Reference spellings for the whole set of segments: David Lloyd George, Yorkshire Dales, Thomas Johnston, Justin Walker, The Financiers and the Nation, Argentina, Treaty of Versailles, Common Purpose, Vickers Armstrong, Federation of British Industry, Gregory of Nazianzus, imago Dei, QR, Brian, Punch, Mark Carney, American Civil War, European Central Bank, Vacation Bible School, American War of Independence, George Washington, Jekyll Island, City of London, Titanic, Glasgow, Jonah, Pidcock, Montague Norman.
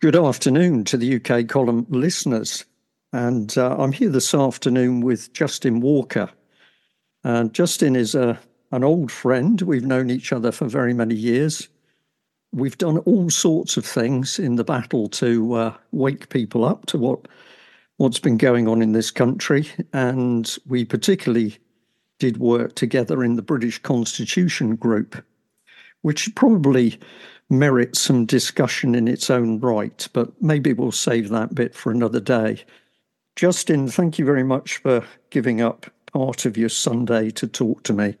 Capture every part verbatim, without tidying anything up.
Good afternoon to the U K Column listeners. And uh, I'm here this afternoon with Justin Walker. And Justin is a, an old friend. We've known each other for very many years. We've done all sorts of things in the battle to uh, wake people up to what, what's been going on in this country. And we particularly did work together in the British Constitution Group, which probably merits some discussion in its own right, but maybe we'll save that bit for another day. Justin, thank you very much for giving up part of your Sunday to talk to me.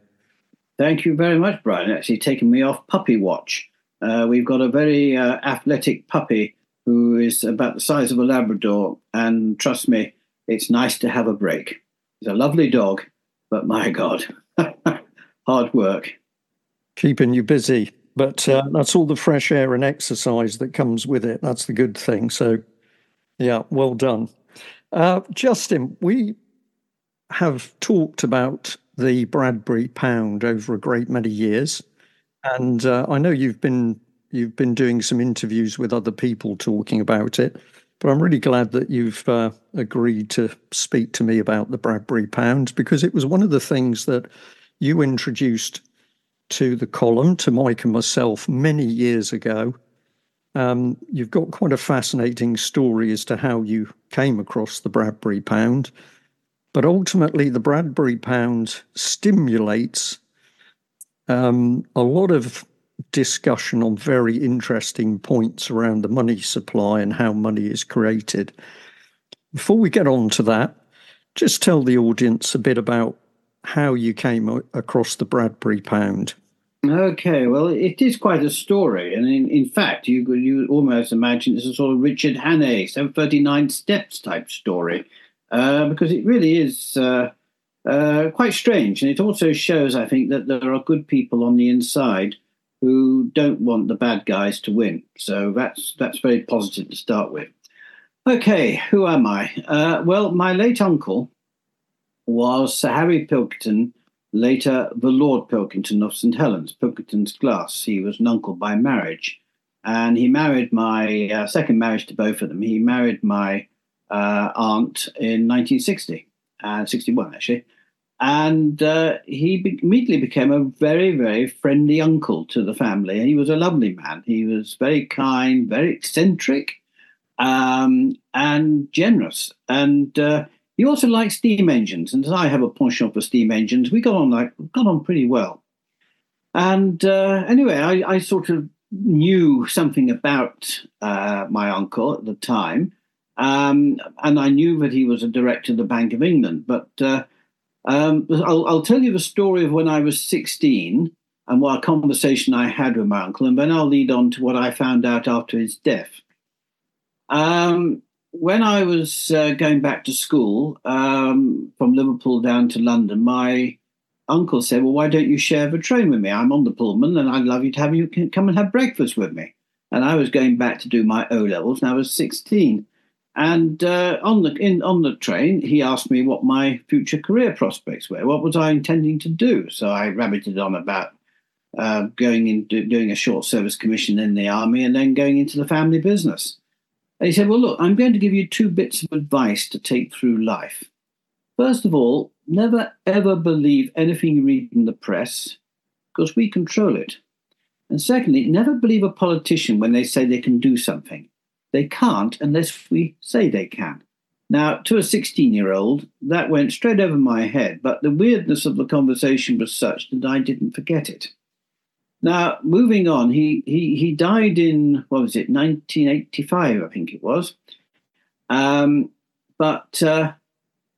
Thank you very much, Brian. Actually taking me off puppy watch. Uh, we've got a very uh, athletic puppy who is about the size of a Labrador, and trust me, it's nice to have a break. He's a lovely dog, but my God, hard work. Keeping you busy, but uh, that's all the fresh air and exercise that comes with it. That's the good thing. So, yeah, well done. Uh, Justin, we have talked about the Bradbury Pound over a great many years, and uh, I know you've been you've been doing some interviews with other people talking about it, but I'm really glad that you've uh, agreed to speak to me about the Bradbury Pound, because it was one of the things that you introduced to the column, to Mike and myself, many years ago. Um, you've got quite a fascinating story as to how you came across the Bradbury Pound, but ultimately the Bradbury Pound stimulates um, a lot of discussion on very interesting points around the money supply and how money is created. Before we get on to that, just tell the audience a bit about how you came across the Bradbury Pound. Okay, well, it is quite a story. And in, in fact, you could you almost imagine it's a sort of Richard Hannay, seven thirty-nine Steps type story, uh, because it really is uh, uh, quite strange. And it also shows, I think, that there are good people on the inside who don't want the bad guys to win. So that's, that's very positive to start with. Okay, who am I? Uh, well, my late uncle was Sir Harry Pilkington, later the Lord Pilkington of Saint Helens, Pilkington's Glass. He was an uncle by marriage, and he married my uh, second marriage to both of them. He married my uh, aunt in nineteen sixty, and uh, sixty-one actually, and uh, he be- immediately became a very, very friendly uncle to the family. And he was a lovely man. He was very kind, very eccentric, um, and generous, and uh, he also liked steam engines, and as I have a penchant for steam engines, we got on like got on pretty well. And uh, anyway, I, I sort of knew something about uh, my uncle at the time, um, and I knew that he was a director of the Bank of England. But uh, um, I'll, I'll tell you the story of when I was sixteen and what a conversation I had with my uncle, and then I'll lead on to what I found out after his death. Um, When I was uh, going back to school um, from Liverpool down to London, my uncle said, well, why don't you share the train with me? I'm on the Pullman and I'd love you to have you come and have breakfast with me. And I was going back to do my O-levels and I was sixteen. And uh, on the in, on the train, he asked me what my future career prospects were. What was I intending to do? So I rabbited on about uh, going into doing a short service commission in the army and then going into the family business. And he said, well, look, I'm going to give you two bits of advice to take through life. First of all, never, ever believe anything you read in the press, because we control it. And secondly, never believe a politician when they say they can do something. They can't unless we say they can. Now, to a sixteen-year-old, that went straight over my head, but the weirdness of the conversation was such that I didn't forget it. Now, moving on, he, he he died in, what was it, nineteen eighty-five, I think it was. Um, but uh,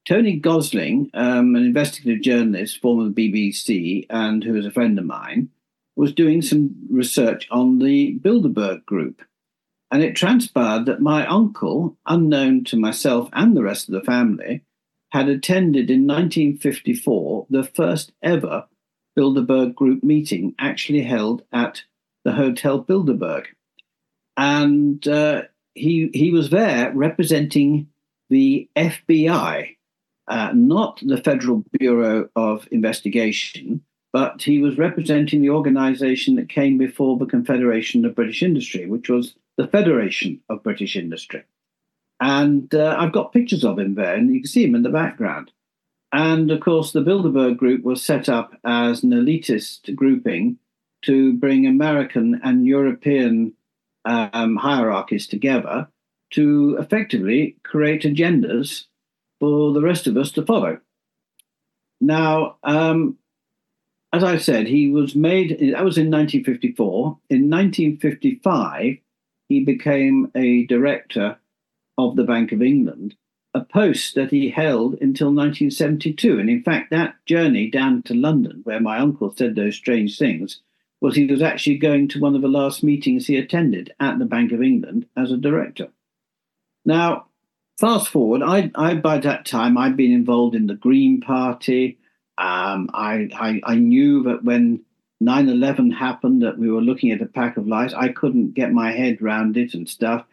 Tony Gosling, um, an investigative journalist, former B B C, and who is a friend of mine, was doing some research on the Bilderberg Group. And it transpired that my uncle, unknown to myself and the rest of the family, had attended in nineteen fifty-four the first ever Bilderberg Group meeting, actually held at the Hotel Bilderberg. And uh, he he was there representing the F B I, uh, not the Federal Bureau of Investigation, but he was representing the organization that came before the Confederation of British Industry, which was the Federation of British Industry. And uh, I've got pictures of him there, and you can see him in the background. And, of course, the Bilderberg Group was set up as an elitist grouping to bring American and European um, hierarchies together to effectively create agendas for the rest of us to follow. Now, um, as I said, he was made, that was in nineteen fifty-four. In nineteen fifty-five, he became a director of the Bank of England, a post that he held until nineteen seventy-two. And in fact, that journey down to London, where my uncle said those strange things, was he was actually going to one of the last meetings he attended at the Bank of England as a director. Now, fast forward, I, I by that time, I'd been involved in the Green Party. Um, I, I, I knew that when nine eleven happened, that we were looking at a pack of lies. I couldn't get my head round it and stuff.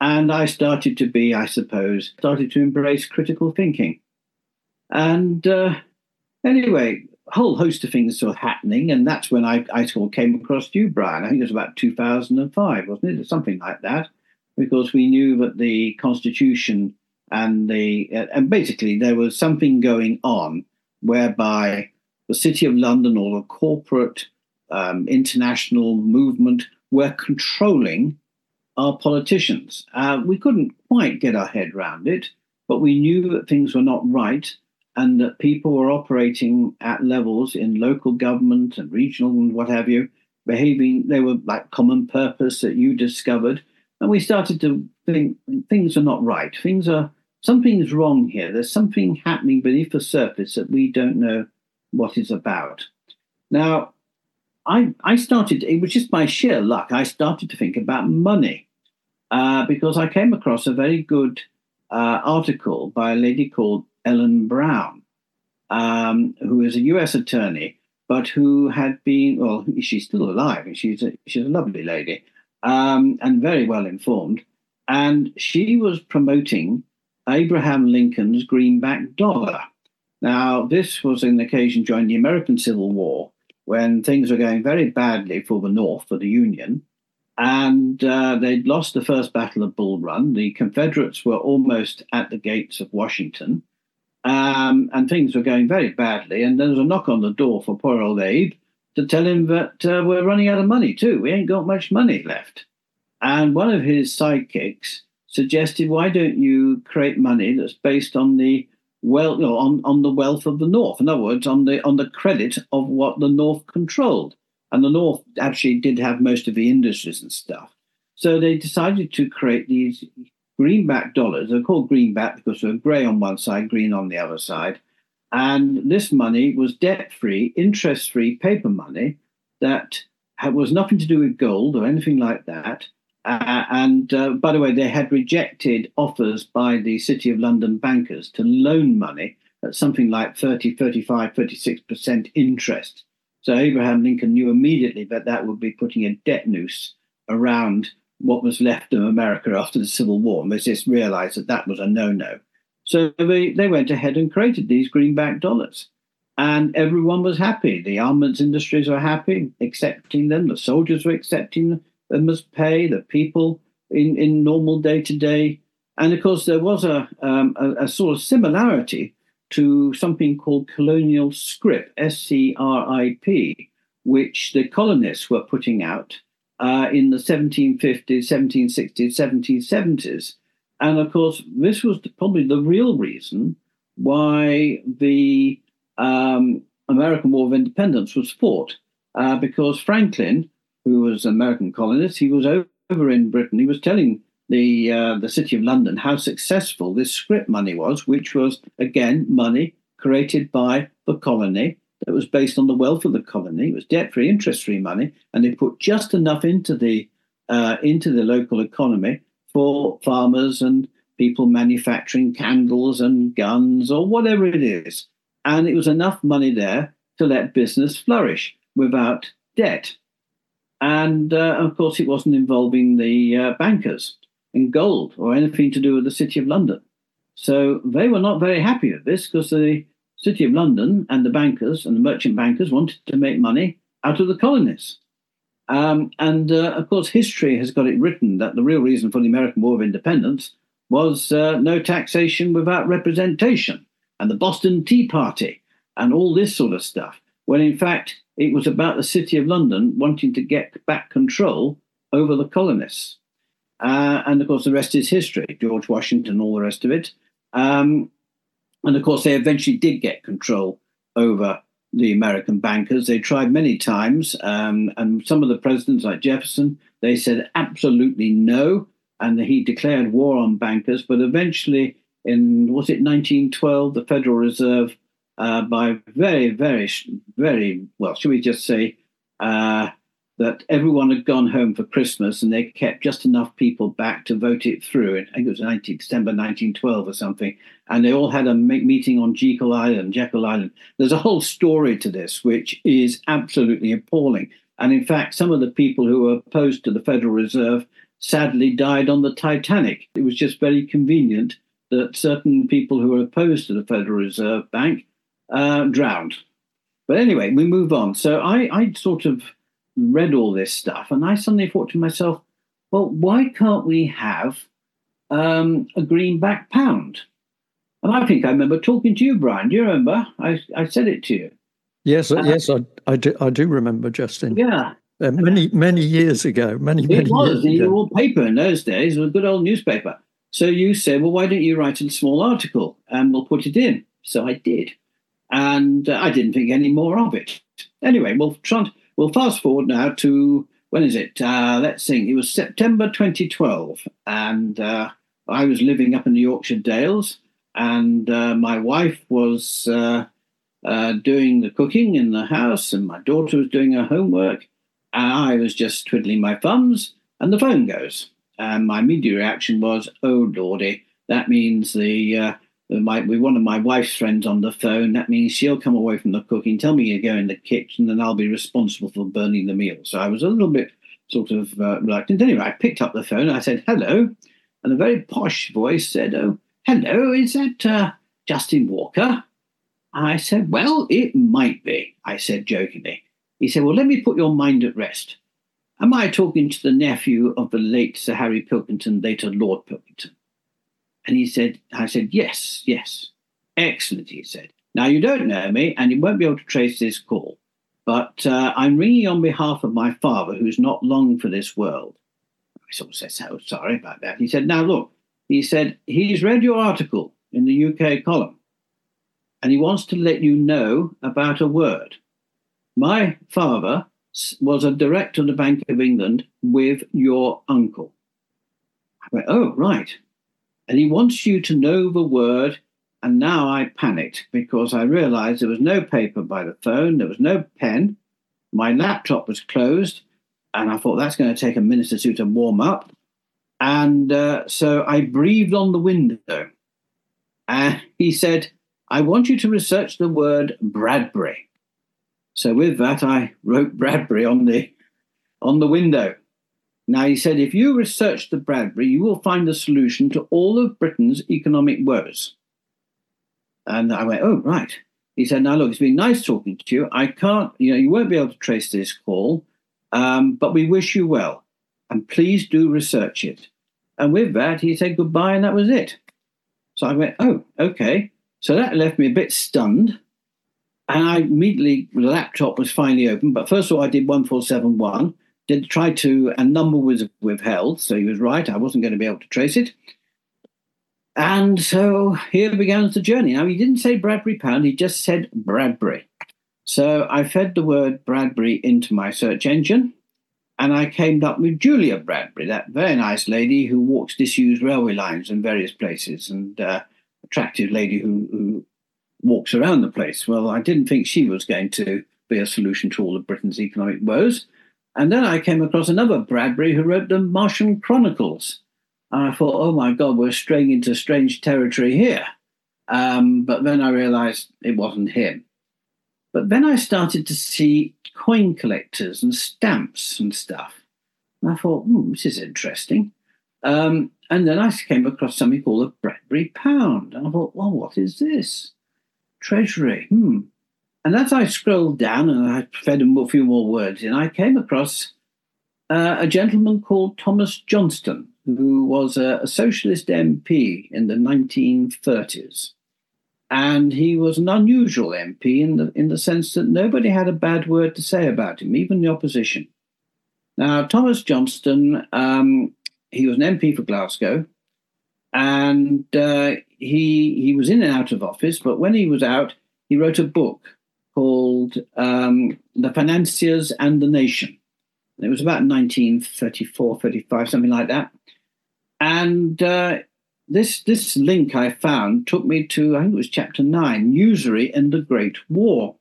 And I started to be, I suppose, started to embrace critical thinking. And uh, anyway, a whole host of things were happening. And that's when I, I sort of came across you, Brian. I think it was about two thousand five, wasn't it? Or something like that. Because we knew that the Constitution and the... Uh, and basically, there was something going on whereby the City of London or the corporate um, international movement were controlling our politicians. Uh, we couldn't quite get our head round it, but we knew that things were not right and that people were operating at levels in local government and regional and what have you, behaving, they were like Common Purpose that you discovered. And we started to think things are not right. Things are, something's wrong here. There's something happening beneath the surface that we don't know what it's about. Now, I, I started, it was just by sheer luck, I started to think about money uh, because I came across a very good uh, article by a lady called Ellen Brown, um, who is a U S attorney, but who had been, well, she's still alive, and she's a, she's a lovely lady um, and very well informed. And she was promoting Abraham Lincoln's greenback dollar. Now, this was an occasion during the American Civil War, when things were going very badly for the North, for the Union, and uh, they'd lost the first Battle of Bull Run. The Confederates were almost at the gates of Washington, um, and things were going very badly. And there was a knock on the door for poor old Abe to tell him that uh, we're running out of money too. We ain't got much money left. And one of his sidekicks suggested, why don't you create money that's based on the Well, no, on, on the wealth of the North. In other words, on the on the credit of what the North controlled. And the North actually did have most of the industries and stuff. So they decided to create these greenback dollars. They're called greenback because they're grey on one side, green on the other side. And this money was debt-free, interest-free paper money that had, was nothing to do with gold or anything like that. Uh, and, uh, by the way, they had rejected offers by the City of London bankers to loan money at something like thirty, thirty-five, thirty-six percent interest. So Abraham Lincoln knew immediately that that would be putting a debt noose around what was left of America after the Civil War. And they just realized that that was a no-no. So they, they went ahead and created these greenback dollars. And everyone was happy. The armaments industries were happy, accepting them. The soldiers were accepting them. They must pay the people in, in normal day-to-day. And, of course, there was a, um, a, a sort of similarity to something called colonial scrip, S C R I P, which the colonists were putting out uh, in the seventeen fifties, seventeen sixties, seventeen seventies. And, of course, this was the, probably the real reason why the um, American War of Independence was fought, uh, because Franklin, who was an American colonist, he was over in Britain. He was telling the uh, the City of London how successful this scrip money was, which was, again, money created by the colony that was based on the wealth of the colony. It was debt-free, interest-free money, and they put just enough into the uh, into the local economy for farmers and people manufacturing candles and guns or whatever it is. And it was enough money there to let business flourish without debt. And, uh, of course, it wasn't involving the uh, bankers and gold or anything to do with the City of London. So they were not very happy with this because the City of London and the bankers and the merchant bankers wanted to make money out of the colonists. Um, and, uh, of course, history has got it written that the real reason for the American War of Independence was uh, no taxation without representation, and the Boston Tea Party and all this sort of stuff, when in fact it was about the City of London wanting to get back control over the colonists. Uh, and, of course, the rest is history, George Washington, all the rest of it. Um, and, of course, they eventually did get control over the American bankers. They tried many times, um, and some of the presidents, like Jefferson, they said absolutely no, and he declared war on bankers. But eventually, in, was it nineteen twelve, the Federal Reserve, uh, by very, very, very, well, should we just say, uh, that everyone had gone home for Christmas and they kept just enough people back to vote it through. I think it was nineteenth December nineteen twelve or something. And they all had a meeting on Jekyll Island, Jekyll Island. There's a whole story to this, which is absolutely appalling. And in fact, some of the people who were opposed to the Federal Reserve sadly died on the Titanic. It was just very convenient that certain people who were opposed to the Federal Reserve Bank uh, drowned. But anyway, we move on. So I, I sort of read all this stuff, and I suddenly thought to myself, well, why can't we have um, a greenback pound? And I think I remember talking to you, Brian. Do you remember? I, I said it to you. Yes, uh, yes, I, I do. I do remember, Justin. Yeah, uh, many many years ago. Many it many was, years ago. It was all paper in those days. It was a good old newspaper. So you said, well, why don't you write a small article and we'll put it in? So I did, and uh, I didn't think any more of it. Anyway, well, Trent. Well, fast forward now to, when is it? Uh, let's see. It was September twenty twelve, and uh, I was living up in the Yorkshire Dales, and uh, my wife was uh, uh, doing the cooking in the house, and my daughter was doing her homework, and I was just twiddling my thumbs, and the phone goes. And my immediate reaction was, oh, lordy, that means the... Uh, My, with one of my wife's friends on the phone, that means she'll come away from the cooking, tell me to go in the kitchen, and I'll be responsible for burning the meal. So I was a little bit sort of uh, reluctant. Anyway, I picked up the phone, I said, hello, and a very posh voice said, oh, hello, is that uh, Justin Walker? And I said, well, it might be, I said jokingly. He said, well, let me put your mind at rest. Am I talking to the nephew of the late Sir Harry Pilkington, later Lord Pilkington? And he said, I said, yes, yes. Excellent, he said. Now, you don't know me, and you won't be able to trace this call, but uh, I'm ringing on behalf of my father, who's not long for this world. I sort of said, so sorry about that. He said, now, look, he said, he's read your article in the U K column, and he wants to let you know about a word. My father was a director of the Bank of England with your uncle. I went, oh, right. And he wants you to know the word, and now I panicked because I realized there was no paper by the phone, there was no pen, my laptop was closed, and I thought that's going to take a minute or two to warm up. And uh, so I breathed on the window. And he said, I want you to research the word Bradbury. So with that, I wrote Bradbury on the on the window. Now, he said, if you research the Bradbury, you will find the solution to all of Britain's economic woes. And I went, oh, right. He said, now, look, it's been nice talking to you. I can't, you know, you won't be able to trace this call, um, but we wish you well. And please do research it. And with that, he said goodbye, and that was it. So I went, oh, okay. So that left me a bit stunned. And I immediately, the laptop was finally open. But first of all, I did one four seven one. Did try to, a number was withheld, so he was right. I wasn't going to be able to trace it. And so here begins the journey. Now, he didn't say Bradbury Pound, he just said Bradbury. So I fed the word Bradbury into my search engine, and I came up with Julia Bradbury, that very nice lady who walks disused railway lines in various places, and uh, attractive lady who, who walks around the place. Well, I didn't think she was going to be a solution to all of Britain's economic woes. And then I came across another Bradbury who wrote the Martian Chronicles. And I thought, oh, my God, we're straying into strange territory here. Um, but then I realized it wasn't him. But then I started to see coin collectors and stamps and stuff. And I thought, hmm, this is interesting. Um, and then I came across something called a Bradbury Pound. And I thought, well, what is this? Treasury, hmm. And as I scrolled down and I fed a few more words in, I came across uh, a gentleman called Thomas Johnston, who was a, a socialist M P in the nineteen thirties. And he was an unusual M P in the, in the sense that nobody had a bad word to say about him, even the opposition. Now, Thomas Johnston, um, he was an M P for Glasgow, and uh, he he was in and out of office, but when he was out, he wrote a book called um, The Financiers and the Nation. And it was about nineteen thirty-four, thirty-five, something like that. And uh, this this link I found took me to, I think it was chapter nine, Usury and the Great War.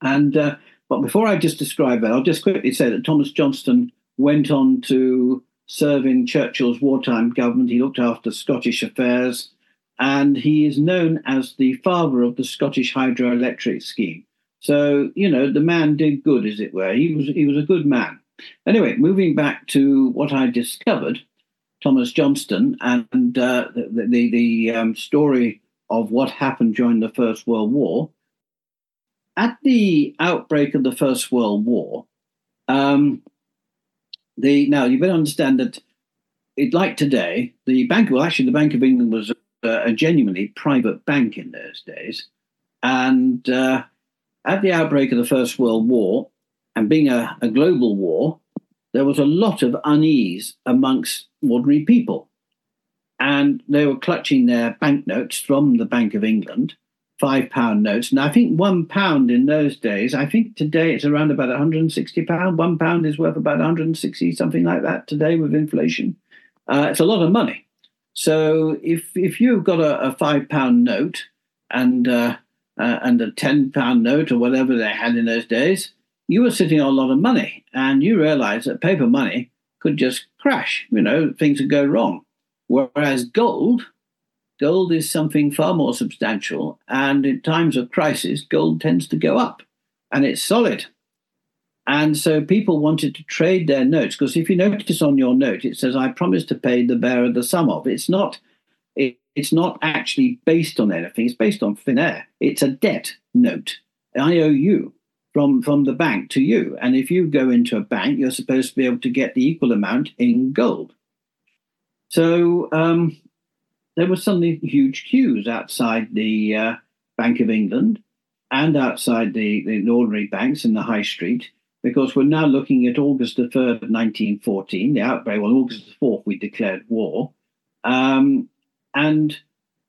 And uh, but before I just describe that, I'll just quickly say that Thomas Johnston went on to serve in Churchill's wartime government. He looked after Scottish affairs, and he is known as the father of the Scottish hydroelectric scheme. So, you know, the man did good, as it were. He was he was a good man. Anyway, moving back to what I discovered, Thomas Johnston, and uh, the, the, the um, story of what happened during the First World War. At the outbreak of the First World War, um, the now you better understand that, it like today, the Bank, well, actually, the Bank of England was a, a genuinely private bank in those days. And uh, at the outbreak of the First World War, and being a, a global war, there was a lot of unease amongst ordinary people. And they were clutching their banknotes from the Bank of England, five pound notes. Now, I think one pound in those days, I think today it's around about one hundred sixty pounds. One pound is worth about one hundred sixty, something like that today with inflation. Uh, it's a lot of money. So if if you've got a, a five pound note and, uh, uh, and a ten pound note or whatever they had in those days, you were sitting on a lot of money, and you realize that paper money could just crash. You know, things would go wrong. Whereas gold... Gold is something far more substantial, and in times of crisis, gold tends to go up, and it's solid. And so people wanted to trade their notes, because if you notice on your note, it says, I promise to pay the bearer the sum of. It's not, it, it's not actually based on anything. It's based on thin air. It's a debt note, I O U, from, from the bank to you. And if you go into a bank, you're supposed to be able to get the equal amount in gold. So... Um, There were suddenly huge queues outside the uh, Bank of England and outside the, the ordinary banks in the high street, because we're now looking at August the third, nineteen fourteen, the outbreak. Well, August the fourth, we declared war. Um, and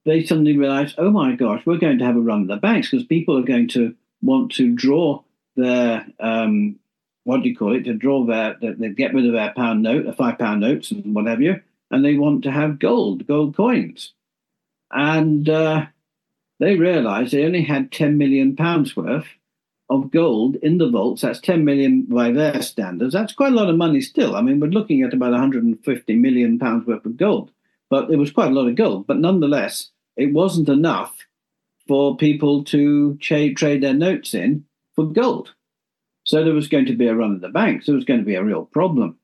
they suddenly realized, oh, my gosh, we're going to have a run of the banks, because people are going to want to draw their, um, what do you call it, to draw their, they get rid of their pound note, their five pound notes and what have you. And they want to have gold, gold coins. And uh, they realized they only had ten million pounds worth of gold in the vaults. That's ten million by their standards. That's quite a lot of money still. I mean, we're looking at about one hundred fifty million pounds worth of gold, but it was quite a lot of gold. But nonetheless, it wasn't enough for people to trade, trade their notes in for gold. So there was going to be a run at the banks. There was going to be a real problem.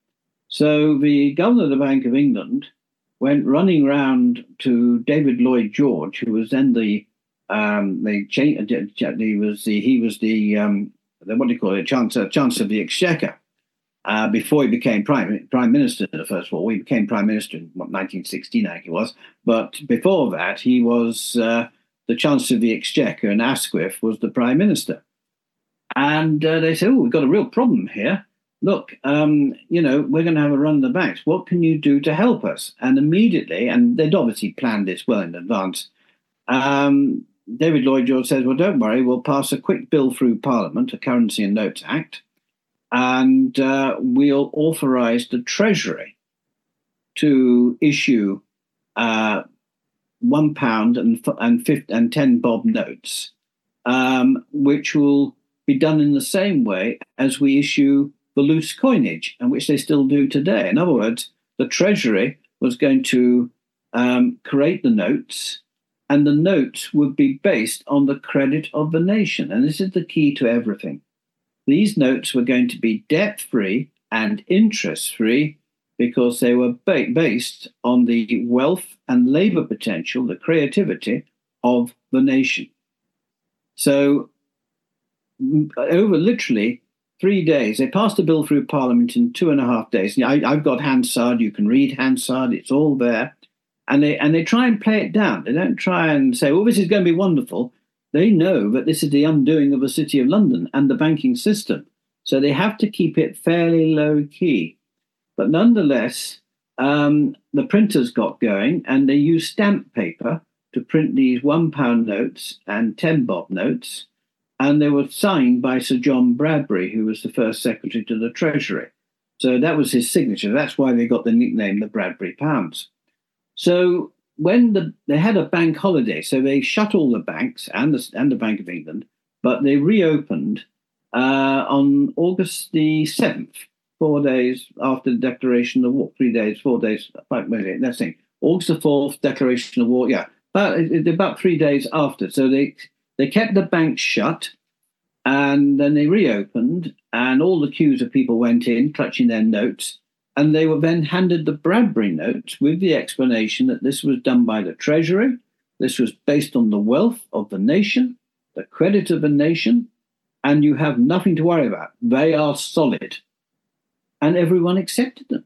So the governor of the Bank of England went running round to David Lloyd George, who was then the um, they changed, he was the he was the, um, the what do you call it Chancellor Chancellor of the Exchequer uh, before he became prime prime minister in the First World War. He became prime minister in what, nineteen sixteen, I think it was. But before that, he was uh, the Chancellor of the Exchequer, and Asquith was the prime minister. And uh, they said, "Oh, we've got a real problem here. Look, um, you know, we're going to have a run of the banks. What can you do to help us?" And immediately, and they'd obviously planned this well in advance, um, David Lloyd George says, well, don't worry, we'll pass a quick bill through Parliament, a Currency and Notes Act, and uh, we'll authorise the Treasury to issue uh, one pound and, and, and ten bob notes, um, which will be done in the same way as we issue the loose coinage, and which they still do today. In other words, the Treasury was going to um, create the notes, and the notes would be based on the credit of the nation. And this is the key to everything. These notes were going to be debt-free and interest-free, because they were ba- based on the wealth and labour potential, the creativity of the nation. So over literally Three days. They passed a bill through Parliament in two and a half days. I, I've got Hansard. You can read Hansard. It's all there. And they and they try and play it down. They don't try and say, well, this is going to be wonderful. They know that this is the undoing of the City of London and the banking system. So they have to keep it fairly low key. But nonetheless, um, the printers got going and they used stamp paper to print these one pound notes and ten bob notes. And they were signed by Sir John Bradbury, who was the first Secretary to the Treasury. So that was his signature. That's why they got the nickname the Bradbury Pounds. So when the, they had a bank holiday, so they shut all the banks and the, and the Bank of England, but they reopened uh, on August the seventh, four days after the Declaration of War, three days, four days, five minutes, that's it. August the fourth, Declaration of War, yeah, about, about three days after. So they, they kept the banks shut and then they reopened and all the queues of people went in clutching their notes. And they were then handed the Bradbury notes with the explanation that this was done by the Treasury. This was based on the wealth of the nation, the credit of the nation, and you have nothing to worry about. They are solid. And everyone accepted them.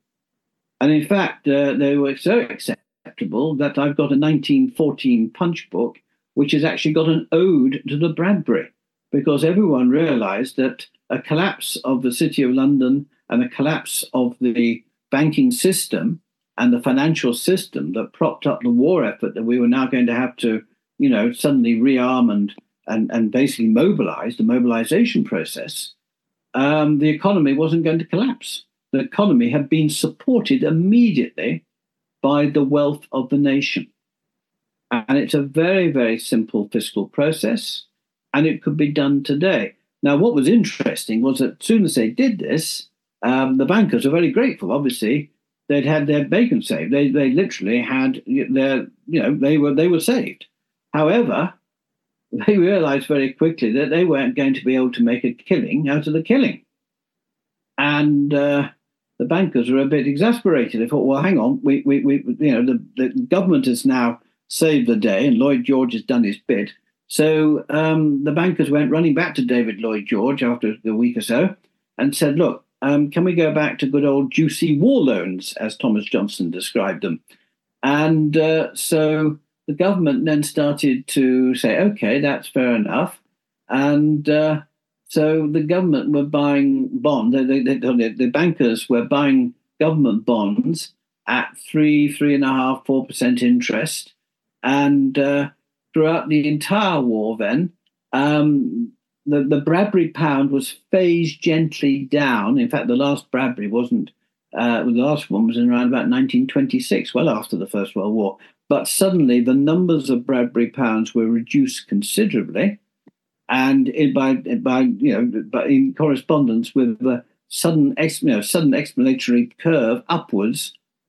And in fact, uh, they were so acceptable that I've got a nineteen fourteen punch book, which has actually got an ode to the Bradbury, because everyone realized that a collapse of the City of London and the collapse of the banking system and the financial system that propped up the war effort that we were now going to have to, you know, suddenly rearm and and, and basically mobilize, the mobilization process, um, the economy wasn't going to collapse. The economy had been supported immediately by the wealth of the nation. And it's a very, very simple fiscal process, and it could be done today. Now, what was interesting was that as soon as they did this, Um, the bankers were very grateful, obviously. They'd had their bacon saved. They they literally had their, you know, they were they were saved. However, they realized very quickly that they weren't going to be able to make a killing out of the killing. And uh, the bankers were a bit exasperated. They thought, well, hang on, we we, we you know, the, the government has now saved the day and Lloyd George has done his bit. So um, the bankers went running back to David Lloyd George after a week or so and said, look, Um, can we go back to good old juicy war loans, as Thomas Johnston described them? And uh, so the government then started to say, OK, that's fair enough. And uh, so the government were buying bonds. They, they, they, the bankers were buying government bonds at three, three and a half, four percent interest. And uh, throughout the entire war then, um The, the Bradbury pound was phased gently down. In fact, the last Bradbury wasn't, uh, the last one was in around about nineteen twenty-six, well after the First World War. But suddenly the numbers of Bradbury pounds were reduced considerably. And it, by, it, by, you know, by, in correspondence with the sudden, ex, you know, sudden explanatory curve upwards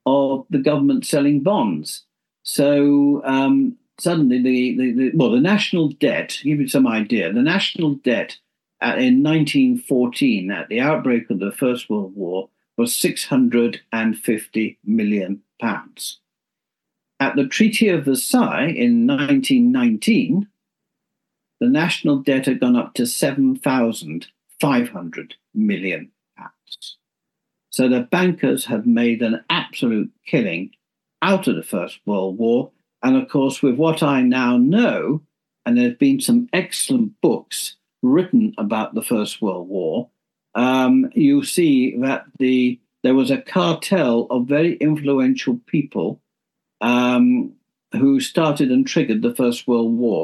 of the government selling bonds. So, um, Suddenly, the, the, the well, the national debt, to give you some idea, the national debt at, in nineteen fourteen, at the outbreak of the First World War, was six hundred fifty million pounds. At the Treaty of Versailles in nineteen nineteen, the national debt had gone up to seven thousand five hundred million pounds. So the bankers have made an absolute killing out of the First World War. And, of course, with what I now know, and there have been some excellent books written about the First World War, um, you see that the there was a cartel of very influential people um, who started and triggered the First World War.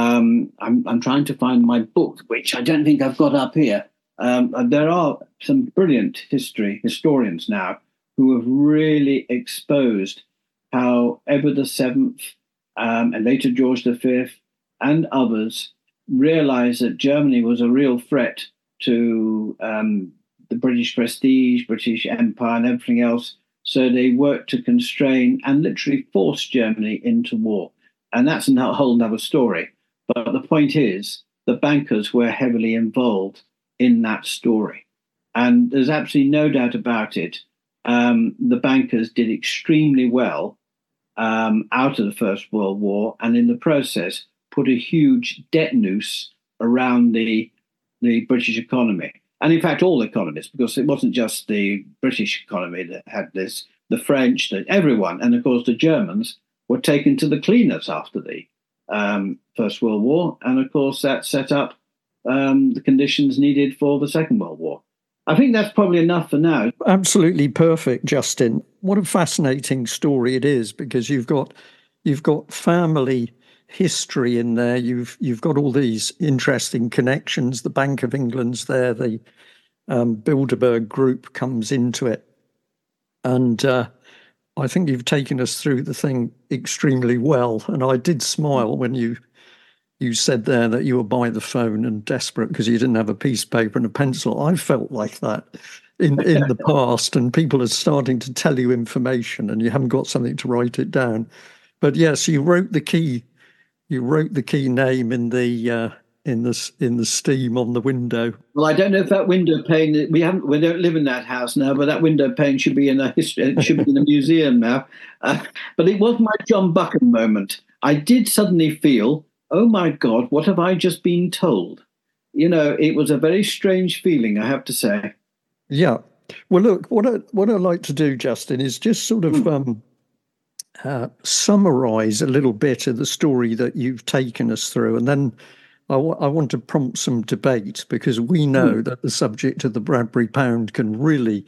Um, I'm, I'm trying to find my book, which I don't think I've got up here. Um, there are some brilliant history historians now who have really exposed how Edward the seventh um, and later George the fifth and others realized that Germany was a real threat to um, the British prestige, British empire and everything else. So they worked to constrain and literally force Germany into war. And that's a whole nother story. But the point is, the bankers were heavily involved in that story. And there's absolutely no doubt about it. Um, the bankers did extremely well Um, out of the First World War, and in the process put a huge debt noose around the the British economy. And in fact, all economists, because it wasn't just the British economy that had this, the French, that everyone, and of course the Germans were taken to the cleaners after the um, First World War. And of course, that set up um, the conditions needed for the Second World War. I think that's probably enough for now. Absolutely perfect, Justin. What a fascinating story it is, because you've got you've got family history in there. You've you've got all these interesting connections. The Bank of England's there. The um, Bilderberg Group comes into it, and uh, I think you've taken us through the thing extremely well. And I did smile when you. You said there that you were by the phone and desperate because you didn't have a piece of paper and a pencil. I felt like that in, in the past, and people are starting to tell you information and you haven't got something to write it down. But yes, you wrote the key. You wrote the key name in the uh, in the in the steam on the window. Well, I don't know if that window pane. We haven't. We don't live in that house now, but that window pane should be in a history. It should be in a museum now. Uh, but it was my John Buchan moment. I did suddenly feel, oh my God, what have I just been told? You know, it was a very strange feeling, I have to say. Yeah. Well, look, what I, what I'd like to do, Justin, is just sort of mm. um, uh, summarise a little bit of the story that you've taken us through. And then I, w- I want to prompt some debate, because we know mm. that the subject of the Bradbury Pound can really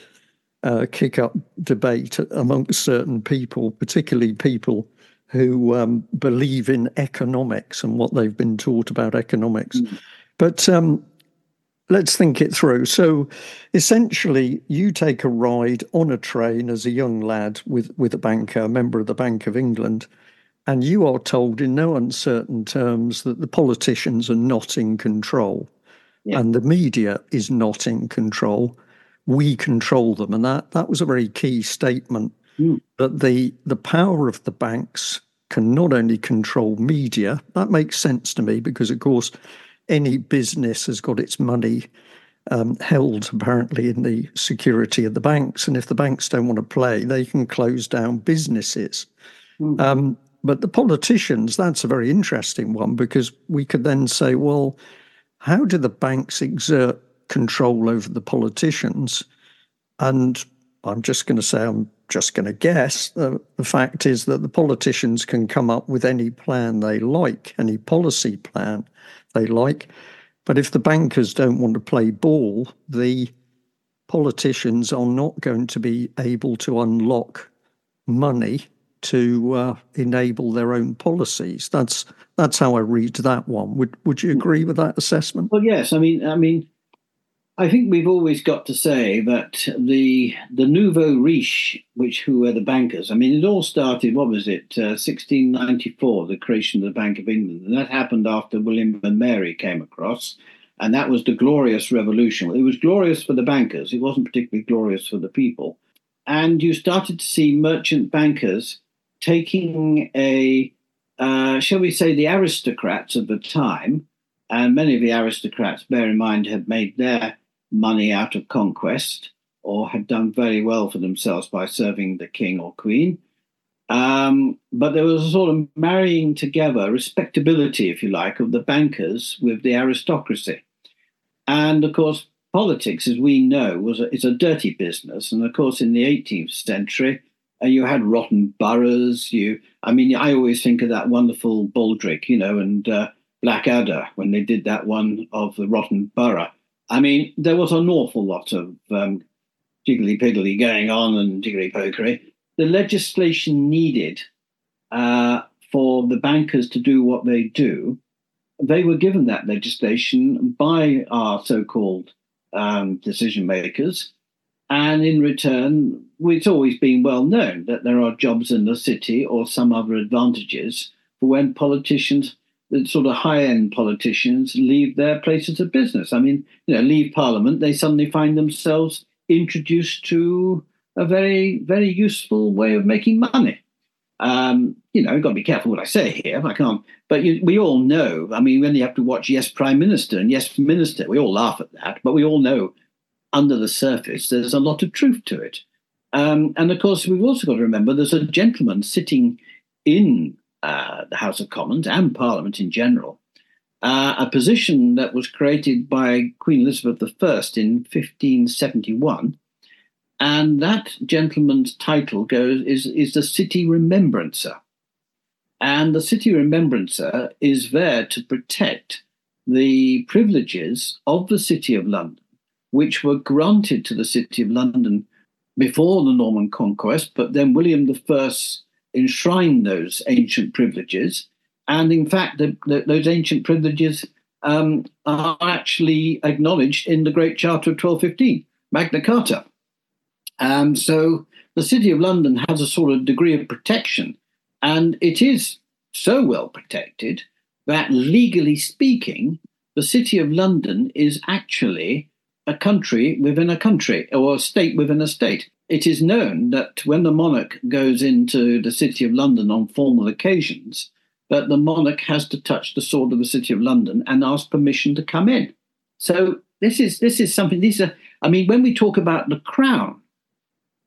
uh, kick up debate amongst certain people, particularly people who um, believe in economics and what they've been taught about economics. Mm. But um, let's think it through. So essentially, you take a ride on a train as a young lad with, with a banker, a member of the Bank of England, and you are told in no uncertain terms that the politicians are not in control, yeah. and the media is not in control. We control them. And that, that was a very key statement, mm. that the, the power of the banks can not only control media. That makes sense to me because, of course, any business has got its money um, held, apparently, in the security of the banks. And if the banks don't want to play, they can close down businesses. Mm. Um, but the politicians, that's a very interesting one, because we could then say, well, how do the banks exert control over the politicians? And I'm just going to say, I'm just going to guess, the, the fact is that the politicians can come up with any plan they like, any policy plan they like. But if the bankers don't want to play ball, the politicians are not going to be able to unlock money to uh, enable their own policies. That's that's how I read that one. Would would you agree with that assessment? Well, yes. I mean, I mean, I think we've always got to say that the the nouveau riche, which who were the bankers, I mean, it all started, what was it, uh, sixteen ninety-four, the creation of the Bank of England. And that happened after William and Mary came across. And that was the Glorious Revolution. It was glorious for the bankers. It wasn't particularly glorious for the people. And you started to see merchant bankers taking a, uh, shall we say, the aristocrats of the time. And many of the aristocrats, bear in mind, had made their money out of conquest, or had done very well for themselves by serving the king or queen. Um, but there was a sort of marrying together, respectability, if you like, of the bankers with the aristocracy. And, of course, politics, as we know, was a, it's a dirty business. And, of course, in the eighteenth century, uh, you had rotten boroughs. You, I mean, I always think of that wonderful Baldric, you know, and uh, Blackadder, when they did that one of the rotten borough. I mean, there was an awful lot of um, jiggly-piggly going on and jiggly-pokery. The legislation needed uh, for the bankers to do what they do, they were given that legislation by our so-called um, decision-makers. And in return, it's always been well known that there are jobs in the city or some other advantages for when politicians, sort of high-end politicians, leave their places of business. I mean, you know, leave Parliament, they suddenly find themselves introduced to a very, very useful way of making money. Um, you know, you've got to be careful what I say here. I can't. But you, we all know, I mean, when you have to watch Yes, Prime Minister and Yes, Minister, we all laugh at that, but we all know under the surface there's a lot of truth to it. Um, and, of course, we've also got to remember there's a gentleman sitting in Uh, the House of Commons and Parliament in general, uh, a position that was created by Queen Elizabeth the First in fifteen seventy-one. And that gentleman's title goes is, is the City Remembrancer. And the City Remembrancer is there to protect the privileges of the City of London, which were granted to the City of London before the Norman Conquest, but then William the First enshrined those ancient privileges. And in fact, the, the, those ancient privileges um, are actually acknowledged in the Great Charter of twelve fifteen, Magna Carta. Um, so the City of London has a sort of degree of protection, and it is so well protected that, legally speaking, the City of London is actually a country within a country, or a state within a state. It is known that when the monarch goes into the City of London on formal occasions, that the monarch has to touch the sword of the City of London and ask permission to come in. So this is this is something. These are, I mean, when we talk about the crown,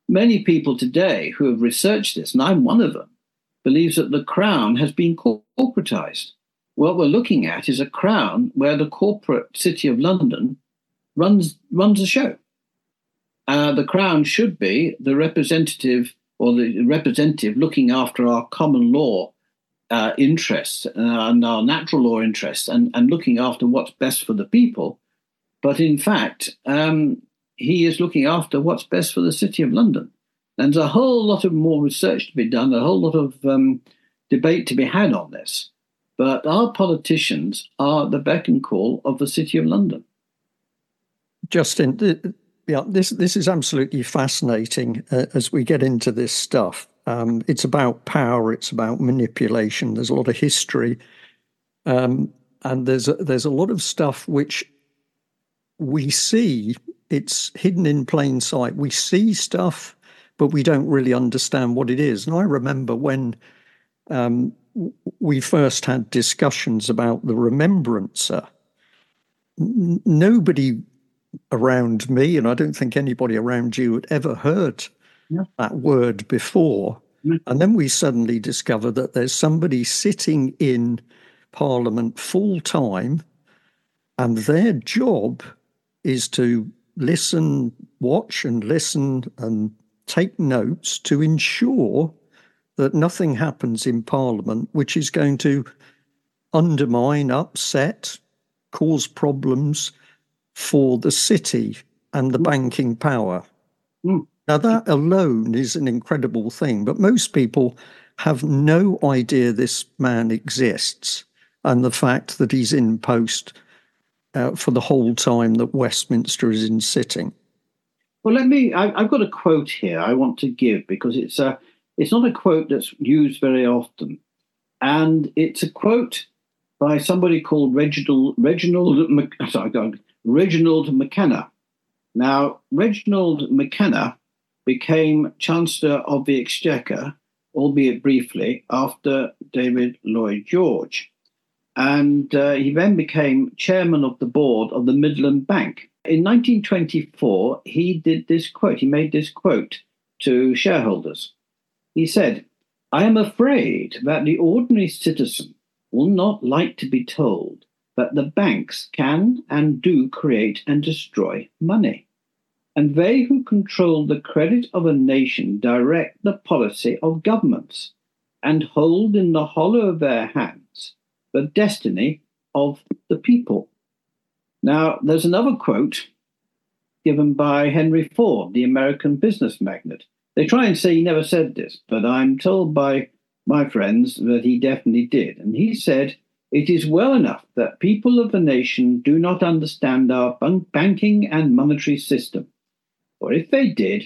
many people today who have researched this, and I'm one of them, believes that the crown has been corporatized. What we're looking at is a crown where the corporate City of London runs runs the show. Uh, the crown should be the representative or the representative looking after our common law uh, interests and our natural law interests and, and looking after what's best for the people. But in fact, um, he is looking after what's best for the City of London. And there's a whole lot of more research to be done, a whole lot of um, debate to be had on this. But our politicians are the beck and call of the City of London. Justin, th- yeah, this this is absolutely fascinating uh, as we get into this stuff. Um, it's about power, it's about manipulation. There's a lot of history, um, and there's a, there's a lot of stuff which we see. It's hidden in plain sight. We see stuff, but we don't really understand what it is. And I remember when um, we first had discussions about the Remembrancer, n- nobody around me, and I don't think anybody around you had ever heard yeah. that word before. Yeah. And then we suddenly discover that there's somebody sitting in Parliament full time, and their job is to listen, watch and listen and take notes to ensure that nothing happens in Parliament which is going to undermine, upset, cause problems for the city and the banking power. Mm. Now, that alone is an incredible thing, but most people have no idea this man exists, and the fact that he's in post uh, for the whole time that Westminster is in sitting. Well, let me, I, I've got a quote here I want to give, because it's a, it's not a quote that's used very often. And it's a quote by somebody called Reginald, Reginald, sorry, God, Reginald McKenna. Now, Reginald McKenna became Chancellor of the Exchequer, albeit briefly, after David Lloyd George. And uh, he then became chairman of the board of the Midland Bank. In nineteen twenty-four, he did this quote. He made this quote to shareholders. He said, "I am afraid that the ordinary citizen will not like to be told that the banks can and do create and destroy money. And they who control the credit of a nation direct the policy of governments and hold in the hollow of their hands the destiny of the people." Now, there's another quote given by Henry Ford, the American business magnate. They try and say he never said this, but I'm told by my friends that he definitely did. And he said, "It is well enough that people of the nation do not understand our banking and monetary system. For if they did,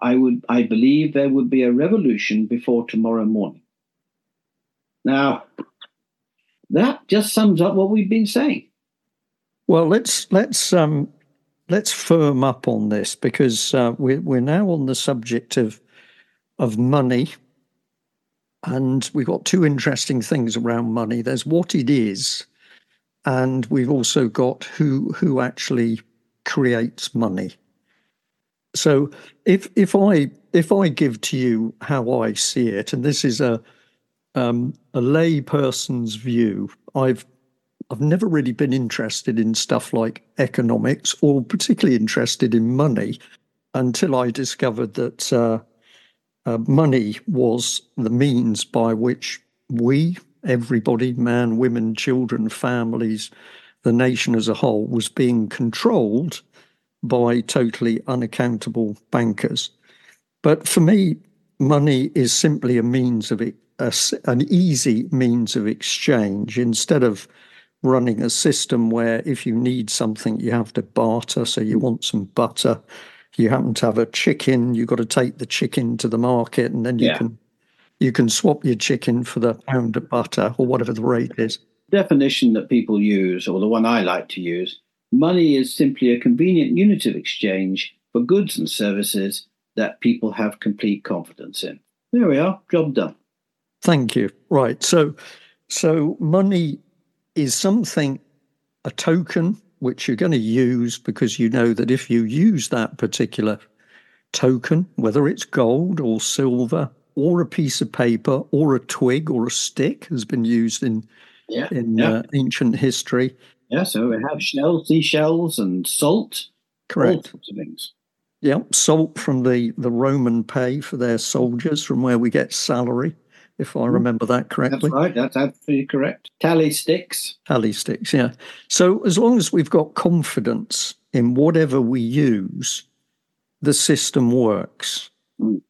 I would, I believe there would be a revolution before tomorrow morning." Now, that just sums up what we've been saying. Well, let's let's um, let's firm up on this, because uh, we're we're now on the subject of of money. And we've got two interesting things around money. There's what it is, and we've also got who who actually creates money. So if if I if I give to you how I see it, and this is a um, a lay person's view, I've I've never really been interested in stuff like economics or particularly interested in money until I discovered that uh, uh, money was the means by which we, everybody, man, women, children, families, the nation as a whole, was being controlled by totally unaccountable bankers. But for me, money is simply a means of it, a, an easy means of exchange, instead of running a system where if you need something, you have to barter. So you want some butter, you happen to have a chicken, you've got to take the chicken to the market, and then you yeah. can you can swap your chicken for the pound of butter or whatever the rate is. Definition that people use, or the one I like to use, money is simply a convenient unit of exchange for goods and services that people have complete confidence in. There we are, job done. Thank you. Right. So, so money is something, a token, which you're going to use because you know that if you use that particular token, whether it's gold or silver or a piece of paper or a twig or a stick, has been used in yeah, in yeah. Uh, ancient history. Yeah, so we have shells, seashells and salt. Correct. All sorts of things. Yeah, salt from the, the Roman pay for their soldiers, from where we get salary, if I remember that correctly. That's right, that's absolutely correct. Tally sticks. Tally sticks, yeah. So as long as we've got confidence in whatever we use, the system works. Mm.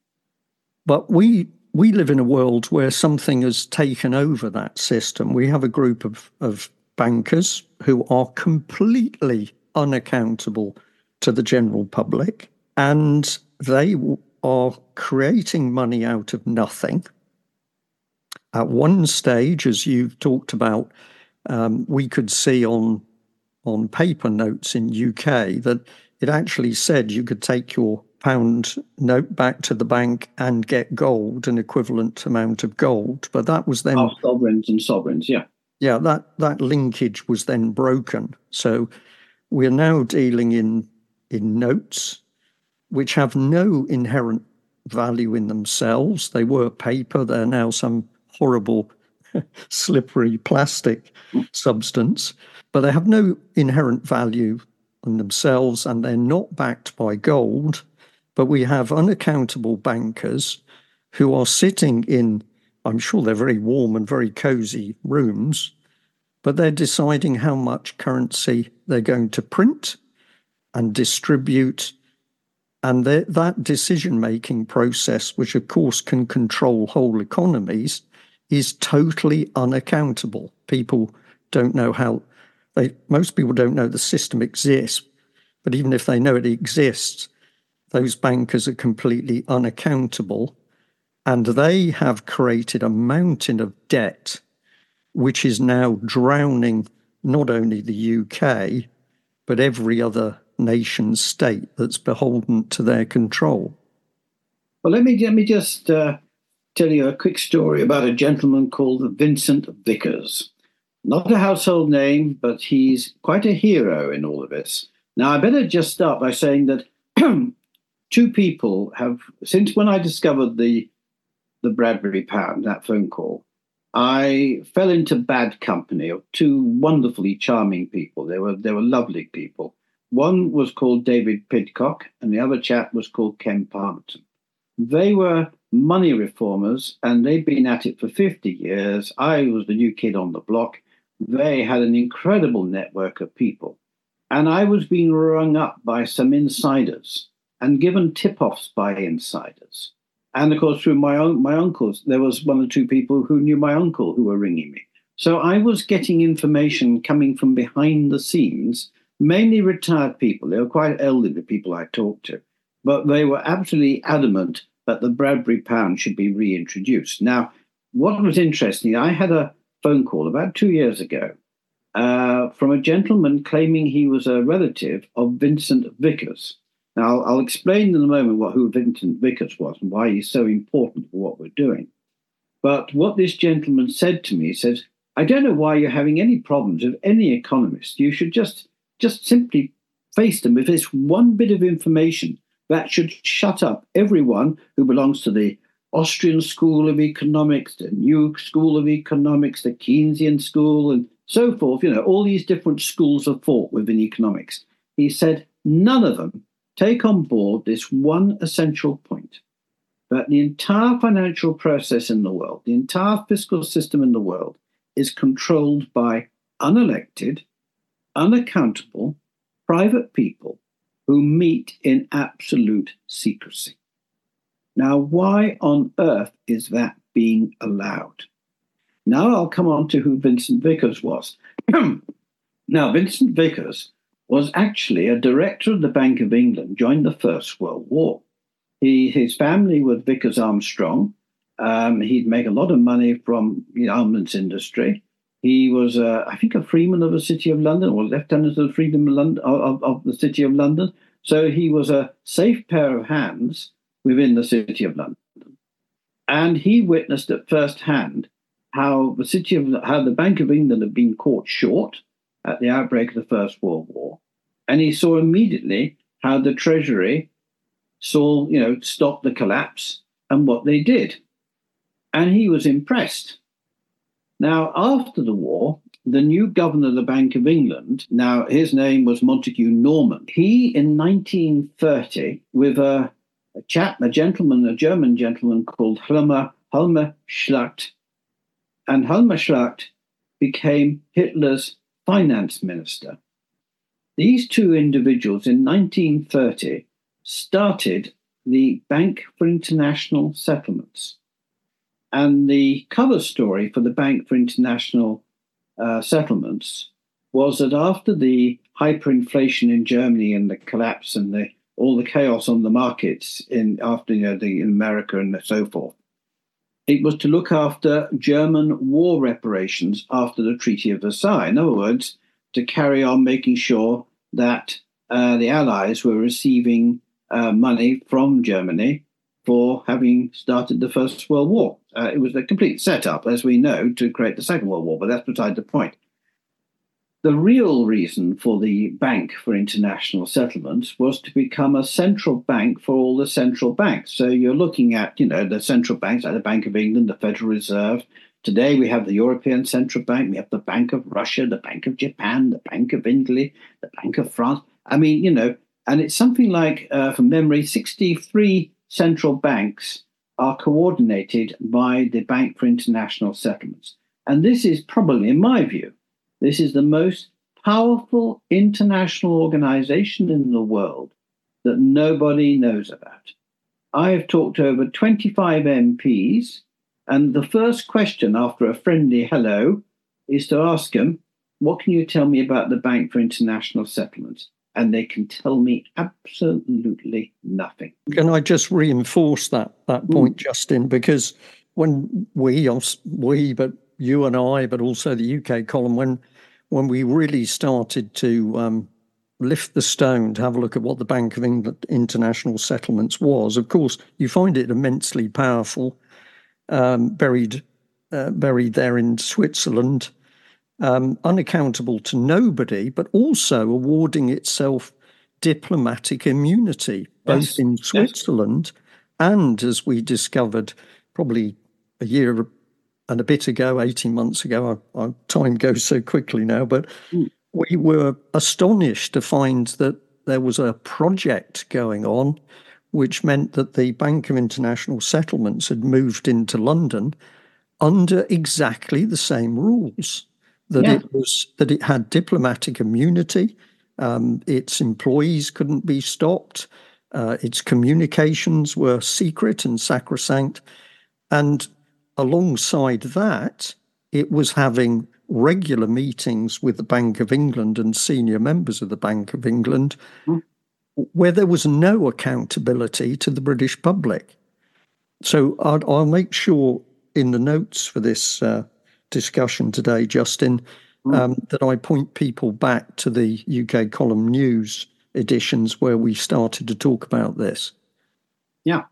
But we we live in a world where something has taken over that system. We have a group of, of bankers who are completely unaccountable to the general public, and they are creating money out of nothing. At one stage, as you've talked about, um, we could see on on paper notes in U K that it actually said you could take your pound note back to the bank and get gold, an equivalent amount of gold. But that was then... Oh, sovereigns and sovereigns, yeah. Yeah, that, that linkage was then broken. So we're now dealing in in notes, which have no inherent value in themselves. They were paper. They're now some horrible, slippery plastic substance, but they have no inherent value in themselves, and they're not backed by gold. But we have unaccountable bankers who are sitting in, I'm sure they're very warm and very cozy rooms, but they're deciding how much currency they're going to print and distribute. And the, that decision-making process, which of course can control whole economies, is totally unaccountable. People don't know how, they, most people don't know the system exists, but even if they know it exists, those bankers are completely unaccountable, and they have created a mountain of debt, which is now drowning not only the U K, but every other nation state that's beholden to their control. Well, let me let me just uh, tell you a quick story about a gentleman called Vincent Vickers. Not a household name, but he's quite a hero in all of this. Now, I better just start by saying that two people have, since when I discovered the the Bradbury Pound, that phone call, I fell into bad company of two wonderfully charming people. They were they were lovely people. One was called David Pidcock, and the other chap was called Ken Palmerton. They were money reformers, and they'd been at it for fifty years. I was the new kid on the block. They had an incredible network of people. And I was being rung up by some insiders and given tip-offs by insiders. And, of course, through my own, my uncles, there was one or two people who knew my uncle who were ringing me. So I was getting information coming from behind the scenes, mainly retired people. They were quite elderly people I talked to, but they were absolutely adamant that the Bradbury Pound should be reintroduced. Now, what was interesting, I had a phone call about two years ago uh, from a gentleman claiming he was a relative of Vincent Vickers. Now, I'll, I'll explain in a moment what who Vincent Vickers was and why he's so important for what we're doing. But what this gentleman said to me, he says, I don't know why you're having any problems with any economist. You should just Just simply face them with this one bit of information that should shut up everyone who belongs to the Austrian School of Economics, the New School of Economics, the Keynesian School, and so forth, you know, all these different schools of thought within economics. He said none of them take on board this one essential point, that the entire financial process in the world, the entire fiscal system in the world, is controlled by unelected, unaccountable, private people who meet in absolute secrecy. Now, why on earth is that being allowed? Now I'll come on to who Vincent Vickers was. Now, Vincent Vickers was actually a director of the Bank of England during the First World War. He, his family were Vickers Armstrong. Um, he'd make a lot of money from the armaments industry. He was, uh, I think, a Freeman of the City of London, or Lieutenant of the Freedom of, London, of, of the City of London. So he was a safe pair of hands within the City of London. And he witnessed at first hand how the City of how the Bank of England had been caught short at the outbreak of the First World War, and he saw immediately how the Treasury saw, you know, stop the collapse and what they did, and he was impressed. Now, after the war, the new governor of the Bank of England, now his name was Montague Norman. He, in nineteen thirty, with a, a chap, a gentleman, a German gentleman called Hjalmar Schacht. And Hjalmar Schacht became Hitler's finance minister. These two individuals in nineteen thirty started the Bank for International Settlements. And the cover story for the Bank for International uh, Settlements was that after the hyperinflation in Germany and the collapse and the, all the chaos on the markets in after you know, the, in America and so forth, it was to look after German war reparations after the Treaty of Versailles. In other words, to carry on making sure that uh, the Allies were receiving uh, money from Germany for having started the First World War. Uh, it was a complete setup, as we know, to create the Second World War, but that's beside the point. The real reason for the Bank for International Settlements was to become a central bank for all the central banks. So you're looking at, you know, the central banks like the Bank of England, the Federal Reserve. Today we have the European Central Bank. We have the Bank of Russia, the Bank of Japan, the Bank of Italy, the Bank of France. I mean, you know, and it's something like, uh, from memory, sixty-three central banks are coordinated by the Bank for International Settlements. And this is probably, in my view, this is the most powerful international organization in the world that nobody knows about. I have talked to over twenty-five M Ps, and the first question after a friendly hello is to ask them, what can you tell me about the Bank for International Settlements? And they can tell me absolutely nothing. Can I just reinforce that, that point, mm. Justin? Because when we, we, but you and I, but also the U K column, when when we really started to um, lift the stone to have a look at what the Bank of England International Settlements was, of course, you find it immensely powerful, um, buried uh, buried there in Switzerland, um, unaccountable to nobody, but also awarding itself diplomatic immunity, both yes. in Switzerland yes. and, as we discovered probably a year and a bit ago, eighteen months ago, our, our time goes so quickly now, but mm. we were astonished to find that there was a project going on, which meant that the Bank of International Settlements had moved into London under exactly the same rules, that yeah. it was that it had diplomatic immunity, um, its employees couldn't be stopped, uh, its communications were secret and sacrosanct, and alongside that, it was having regular meetings with the Bank of England and senior members of the Bank of England, mm. where there was no accountability to the British public. So I'd, I'll make sure in the notes for this uh, discussion today, Justin, mm. um, that I point people back to the U K column news editions where we started to talk about this. Yeah.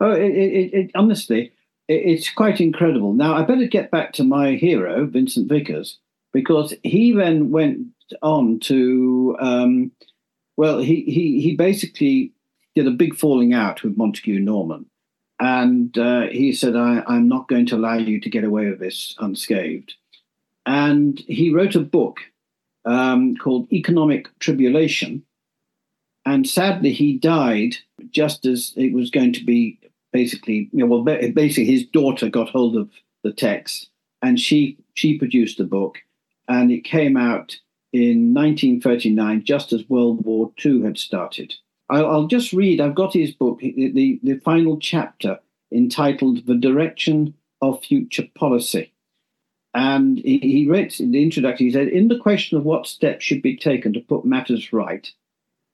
Oh, it, it, it honestly... It's quite incredible. Now, I better get back to my hero, Vincent Vickers, because he then went on to, um, well, he, he, he basically did a big falling out with Montague Norman. And uh, he said, I, I'm not going to allow you to get away with this unscathed. And he wrote a book um, called Economic Tribulation. And sadly, he died just as it was going to be basically, you know, well, basically his daughter got hold of the text and she she produced the book. And it came out in nineteen thirty-nine, just as World War Two had started. I'll, I'll just read, I've got his book, the, the final chapter entitled The Direction of Future Policy. And he, he writes in the introduction, he said, in the question of what steps should be taken to put matters right,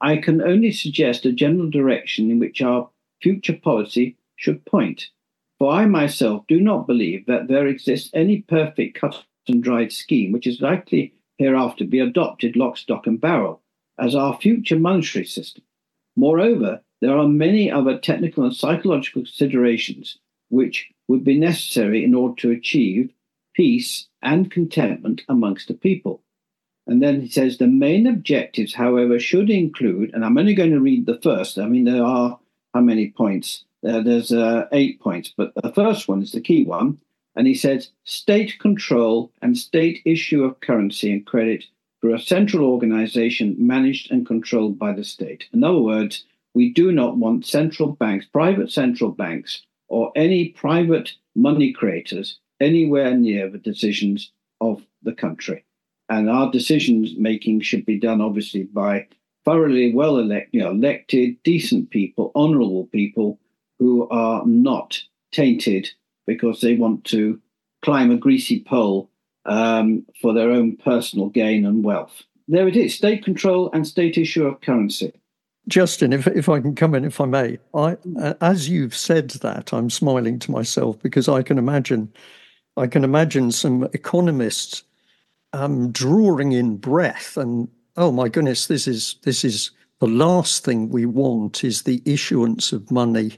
I can only suggest a general direction in which our future policy should point. For I myself do not believe that there exists any perfect cut and dried scheme which is likely hereafter be adopted lock, stock and barrel as our future monetary system. Moreover, there are many other technical and psychological considerations which would be necessary in order to achieve peace and contentment amongst the people. And then he says the main objectives, however, should include, and I'm only going to read the first. I mean, there are how many points? Uh, there's uh, eight points, but the first one is the key one. And he says state control and state issue of currency and credit through a central organization managed and controlled by the state. In other words, we do not want central banks, private central banks, or any private money creators anywhere near the decisions of the country. And our decisions making should be done, obviously, by thoroughly well elect, you know, elected, decent people, honorable people who are not tainted because they want to climb a greasy pole um, for their own personal gain and wealth. There it is, state control and state issue of currency. Justin, if if I can come in, if I may, I, as you've said that, I'm smiling to myself because I can imagine, I can imagine some economists um, drawing in breath and, oh my goodness, this is this is the last thing we want is the issuance of money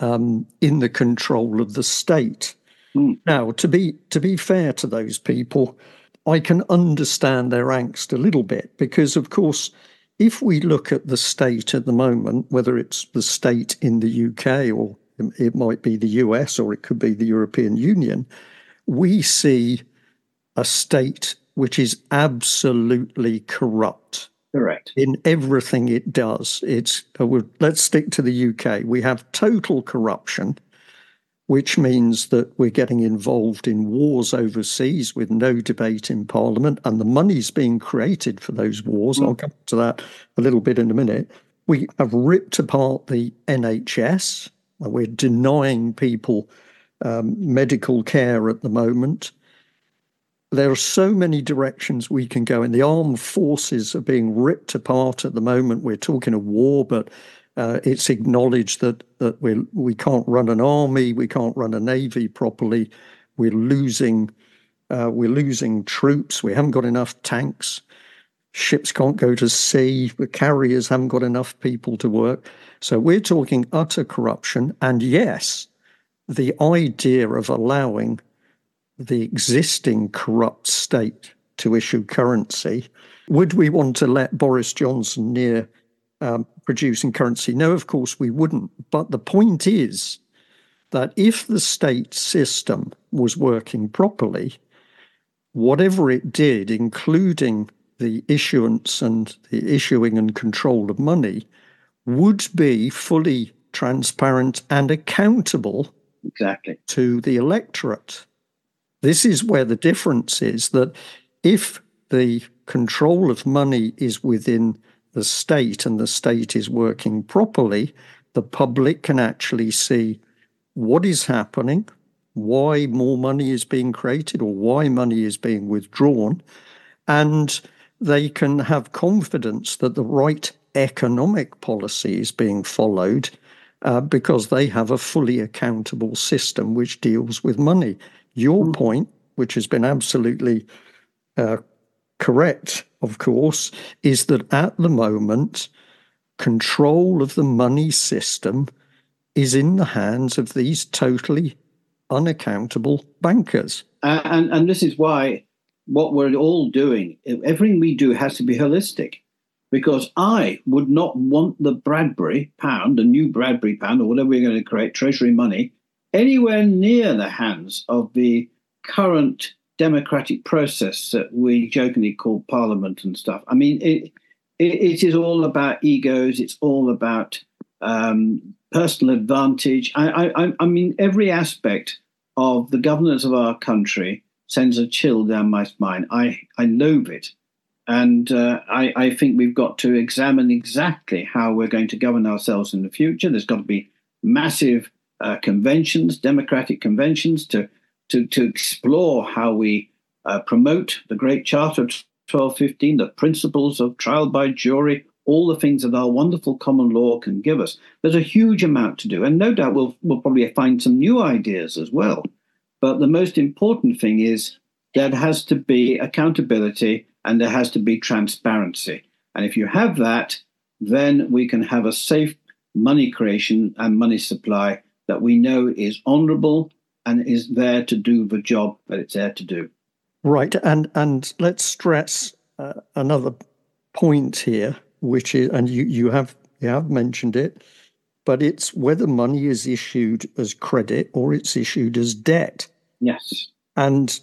Um, in the control of the state. Mm. Now, to be to be fair to those people, I can understand their angst a little bit because, of course, if we look at the state at the moment, whether it's the state in the U K or it might be the U S or it could be the European Union, we see a state which is absolutely corrupt. Correct. In everything it does, it's uh, we'll, let's stick to the U K. We have total corruption, which means that we're getting involved in wars overseas with no debate in Parliament, and the money's being created for those wars. Mm. I'll come to that a little bit in a minute. We have ripped apart the N H S. We're denying people um, medical care at the moment. There are so many directions we can go, and the armed forces are being ripped apart at the moment. We're talking of war, but uh, it's acknowledged that that we we can't run an army, we can't run a navy properly. We're losing, uh, we're losing troops. We haven't got enough tanks. Ships can't go to sea. The carriers haven't got enough people to work. So we're talking utter corruption. And yes, the idea of allowing the existing corrupt state to issue currency. Would we want to let Boris Johnson near um, producing currency? No, of course we wouldn't. But the point is that if the state system was working properly, whatever it did, including the issuance and the issuing and control of money, would be fully transparent and accountable exactly to the electorate. This is where the difference is, that if the control of money is within the state and the state is working properly, the public can actually see what is happening, why more money is being created or why money is being withdrawn, and they can have confidence that the right economic policy is being followed uh, because they have a fully accountable system which deals with money. Your point, which has been absolutely uh, correct, of course, is that at the moment, control of the money system is in the hands of these totally unaccountable bankers. And, and, and this is why what we're all doing, everything we do has to be holistic, because I would not want the Bradbury pound, the new Bradbury pound, or whatever we're going to create, treasury money, anywhere near the hands of the current democratic process that we jokingly call parliament and stuff. I mean, it it, it is all about egos. It's all about um, personal advantage. I, I, I mean, every aspect of the governance of our country sends a chill down my spine. I, I loathe it. And uh, I, I think we've got to examine exactly how we're going to govern ourselves in the future. There's got to be massive uh, conventions, democratic conventions, to to, to explore how we uh, promote the Great Charter of twelve fifteen, the principles of trial by jury, all the things that our wonderful common law can give us. There's a huge amount to do, and no doubt we'll, we'll probably find some new ideas as well. But the most important thing is there has to be accountability and there has to be transparency. And if you have that, then we can have a safe money creation and money supply that we know is honourable and is there to do the job that it's there to do. Right. And and let's stress uh, another point here, which is, and you, you have you have mentioned it, but it's whether money is issued as credit or it's issued as debt. Yes. And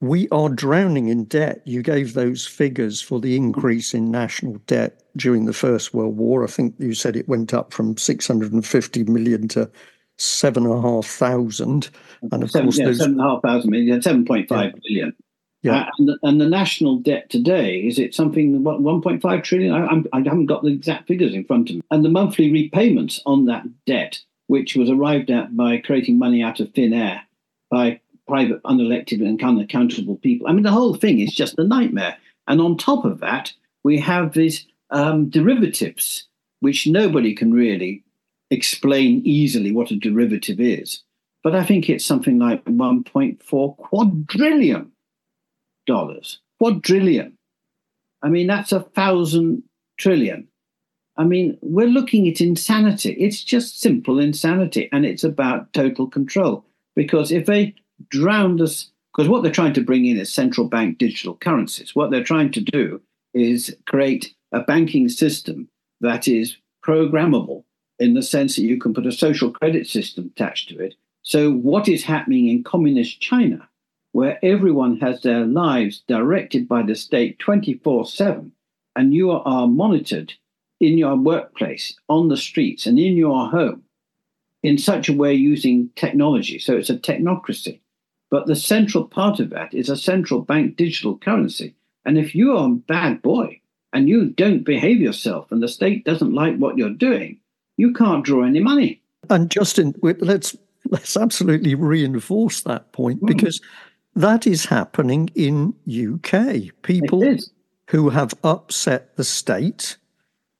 we are drowning in debt. You gave those figures for the increase in national debt during the First World War. I think you said it went up from six hundred fifty million to seven and a half thousand. And of seven, course, yeah, those... seven and a half thousand million, seven point five yeah. billion. Yeah. Uh, and, the, and the national debt today, is it something, what, one point five trillion? I, I'm, I haven't got the exact figures in front of me. And the monthly repayments on that debt, which was arrived at by creating money out of thin air, by private, unelected and unaccountable people. I mean, the whole thing is just a nightmare. And on top of that, we have these um, derivatives, which nobody can really explain easily what a derivative is. But I think it's something like one point four quadrillion dollars. Quadrillion. I mean, that's a thousand trillion. I mean, we're looking at insanity. It's just simple insanity. And it's about total control. Because if they drowned us, because what they're trying to bring in is central bank digital currencies. What they're trying to do is create a banking system that is programmable in the sense that you can put a social credit system attached to it. So what is happening in communist China, where everyone has their lives directed by the state twenty-four seven, and you are monitored in your workplace, on the streets, and in your home, in such a way using technology. So it's a technocracy. But the central part of that is a central bank digital currency. And if you are a bad boy and you don't behave yourself and the state doesn't like what you're doing, you can't draw any money. And Justin, let's let's absolutely reinforce that point, mm. because that is happening in U K. People who have upset the state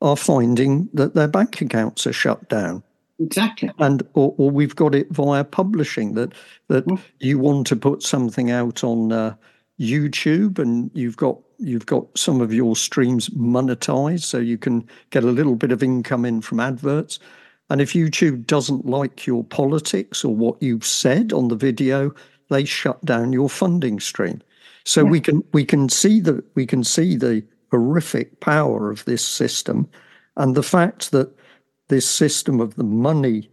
are finding that their bank accounts are shut down. Exactly. And or, or we've got it via publishing that that mm. you want to put something out on uh, YouTube, and you've got you've got some of your streams monetized, so you can get a little bit of income in from adverts. And if YouTube doesn't like your politics or what you've said on the video, they shut down your funding stream. So yeah. we can we can see the we can see the horrific power of this system, and the fact that this system of the money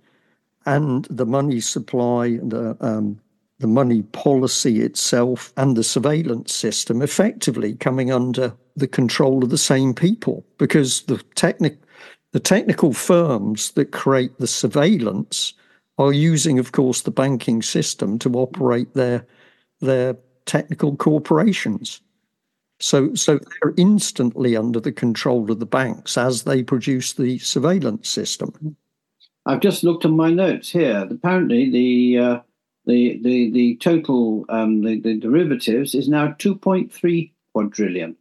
and the money supply, and the, um, the money policy itself, and the surveillance system effectively coming under the control of the same people, because the technic- the technical firms that create the surveillance are using, of course, the banking system to operate their their technical corporations. So so they're instantly under the control of the banks as they produce the surveillance system. I've just looked at my notes here. Apparently, the uh, the, the the total, um, the, the derivatives is now two point three quadrillion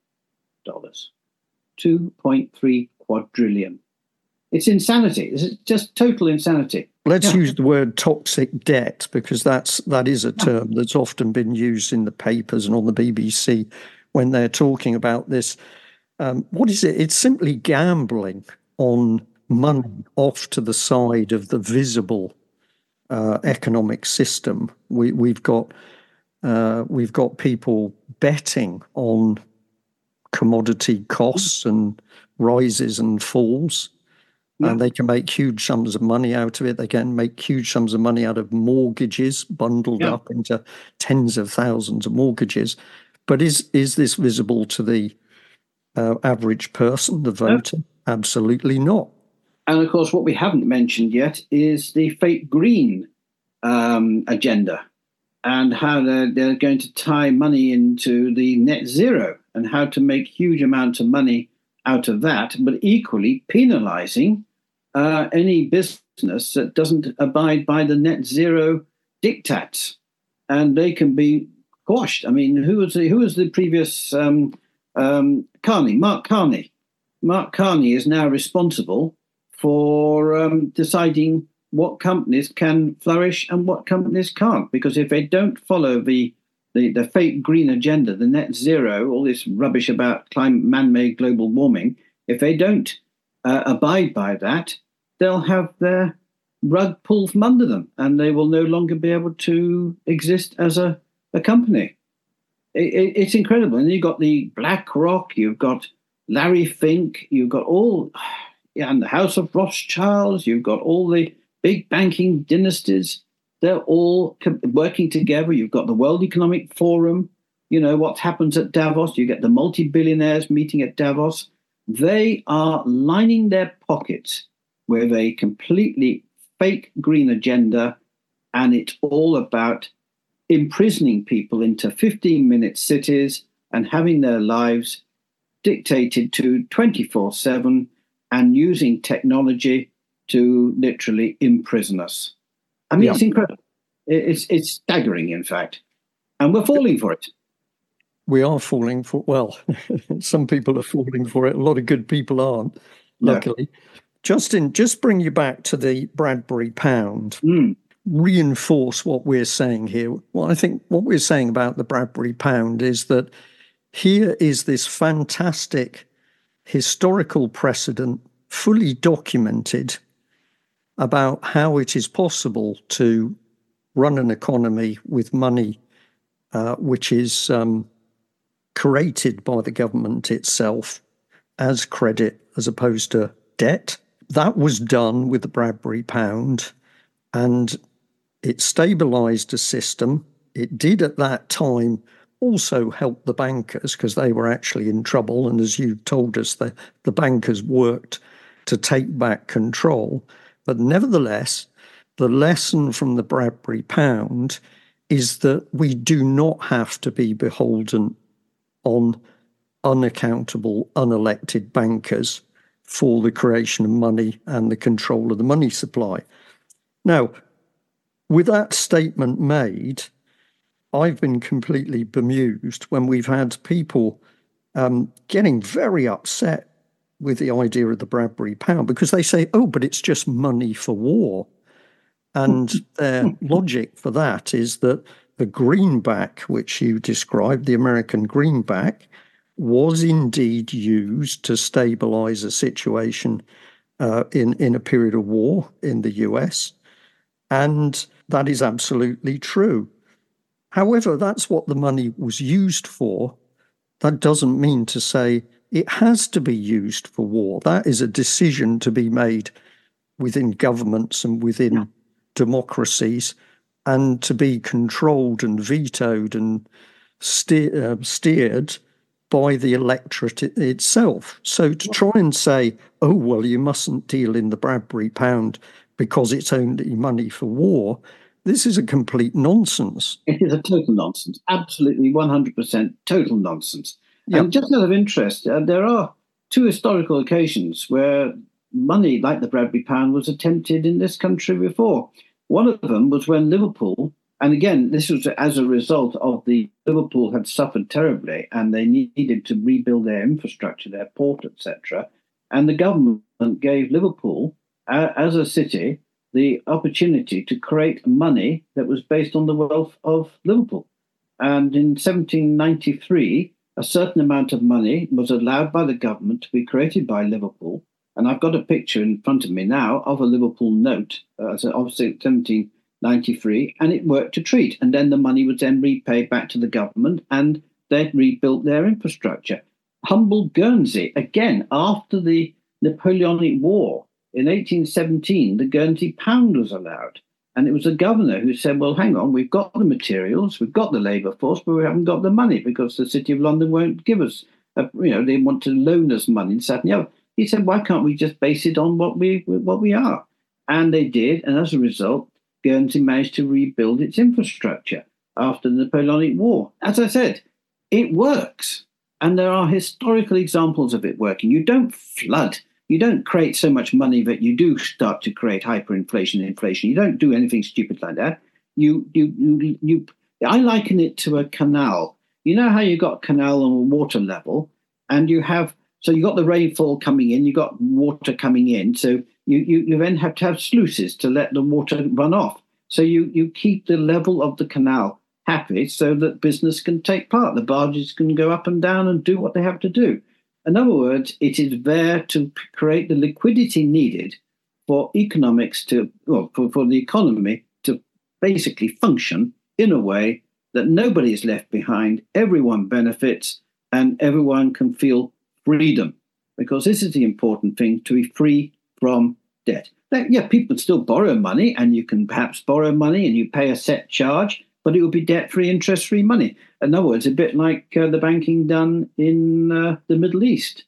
dollars. two point three quadrillion. It's insanity. It's just total insanity. Let's yeah. use the word toxic debt, because that's that is a term yeah. that's often been used in the papers and on the B B C. When they're talking about this, um, what is it? It's simply gambling on money off to the side of the visible uh, economic system. We, we've got uh, we've got people betting on commodity costs and rises and falls, Yeah. And they can make huge sums of money out of it. They can make huge sums of money out of mortgages bundled yeah. up into tens of thousands of mortgages. But is is this visible to the uh, average person, the voter? No. Absolutely not. And, of course, what we haven't mentioned yet is the fake green um, agenda and how they're, they're going to tie money into the net zero and how to make huge amounts of money out of that, but equally penalising uh, any business that doesn't abide by the net zero diktats. And they can be quashed. I mean, who was the, who was the previous um, um, Carney, Mark Carney? Mark Carney is now responsible for um, deciding what companies can flourish and what companies can't, because if they don't follow the, the, the fake green agenda, the net zero, all this rubbish about climate, man-made global warming, if they don't uh, abide by that, they'll have their rug pulled from under them and they will no longer be able to exist as a, a company. It, it, it's incredible. And you've got the BlackRock, you've got Larry Fink, you've got all... Yeah, and the House of Rothschilds, you've got all the big banking dynasties. They're all working together. You've got the World Economic Forum. You know, what happens at Davos? You get the multi-billionaires meeting at Davos. They are lining their pockets with a completely fake green agenda, and it's all about imprisoning people into fifteen-minute cities and having their lives dictated to twenty-four seven, and using technology to literally imprison us. I mean, yeah. it's incredible. It's it's staggering, in fact. And we're falling for it. We are falling for, well, some people are falling for it. A lot of good people aren't, luckily. Yeah. Justin, just bring you back to the Bradbury Pound. Mm. Reinforce what we're saying here. Well, I think what we're saying about the Bradbury Pound is that here is this fantastic historical precedent, fully documented, about how it is possible to run an economy with money uh, which is um, created by the government itself as credit as opposed to debt. That was done with the Bradbury Pound, and it stabilised a system. It did at that time also helped the bankers, because they were actually in trouble. And as you told us, the, the bankers worked to take back control. But nevertheless, the lesson from the Bradbury Pound is that we do not have to be beholden on unaccountable, unelected bankers for the creation of money and the control of the money supply. Now, with that statement made, I've been completely bemused when we've had people um, getting very upset with the idea of the Bradbury Pound, because they say, oh, but it's just money for war. And their logic for that is that the greenback, which you described, the American greenback, was indeed used to stabilize a situation uh, in, in a period of war in the U S. And that is absolutely true. However, that's what the money was used for. That doesn't mean to say it has to be used for war. That is a decision to be made within governments and within yeah. democracies, and to be controlled and vetoed and steer, uh, steered by the electorate itself. So to try and say, oh, well, you mustn't deal in the Bradbury Pound because it's only money for war, this is a complete nonsense. It is a total nonsense. Absolutely one hundred percent total nonsense. Yep. And just out of interest, uh, there are two historical occasions where money like the Bradbury Pound was attempted in this country before. One of them was when Liverpool, and again, this was as a result of the, Liverpool had suffered terribly and they needed to rebuild their infrastructure, their port, et cetera. And the government gave Liverpool, uh, as a city, the opportunity to create money that was based on the wealth of Liverpool. And in seventeen ninety-three, a certain amount of money was allowed by the government to be created by Liverpool. And I've got a picture in front of me now of a Liverpool note, uh, so obviously seventeen ninety-three, and it worked to treat. And then the money was then repaid back to the government and they rebuilt their infrastructure. Humble Guernsey, again, after the Napoleonic War, In eighteen seventeen, the Guernsey pound was allowed. And it was the governor who said, well, hang on, we've got the materials, we've got the labour force, but we haven't got the money because the City of London won't give us, a, you know, they want to loan us money and that and the other. He said, why can't we just base it on what we what we are? And they did. And as a result, Guernsey managed to rebuild its infrastructure after the Napoleonic War. As I said, it works. And there are historical examples of it working. You don't flood. You don't create so much money that you do start to create hyperinflation and inflation. You don't do anything stupid like that. You, you, you, you. I liken it to a canal. You know how you got canal on water level, and you have so you got the rainfall coming in, you got water coming in. So you, you, you then have to have sluices to let the water run off. So you you keep the level of the canal happy so that business can take part. The barges can go up and down and do what they have to do. In other words, it is there to create the liquidity needed for economics to, well, for, for the economy to basically function in a way that nobody is left behind, everyone benefits, and everyone can feel freedom. Because this is the important thing, to be free from debt. That, yeah, people still borrow money, and you can perhaps borrow money and you pay a set charge, but it will be debt-free, interest-free money. In other words, a bit like uh, the banking done in uh, the Middle East.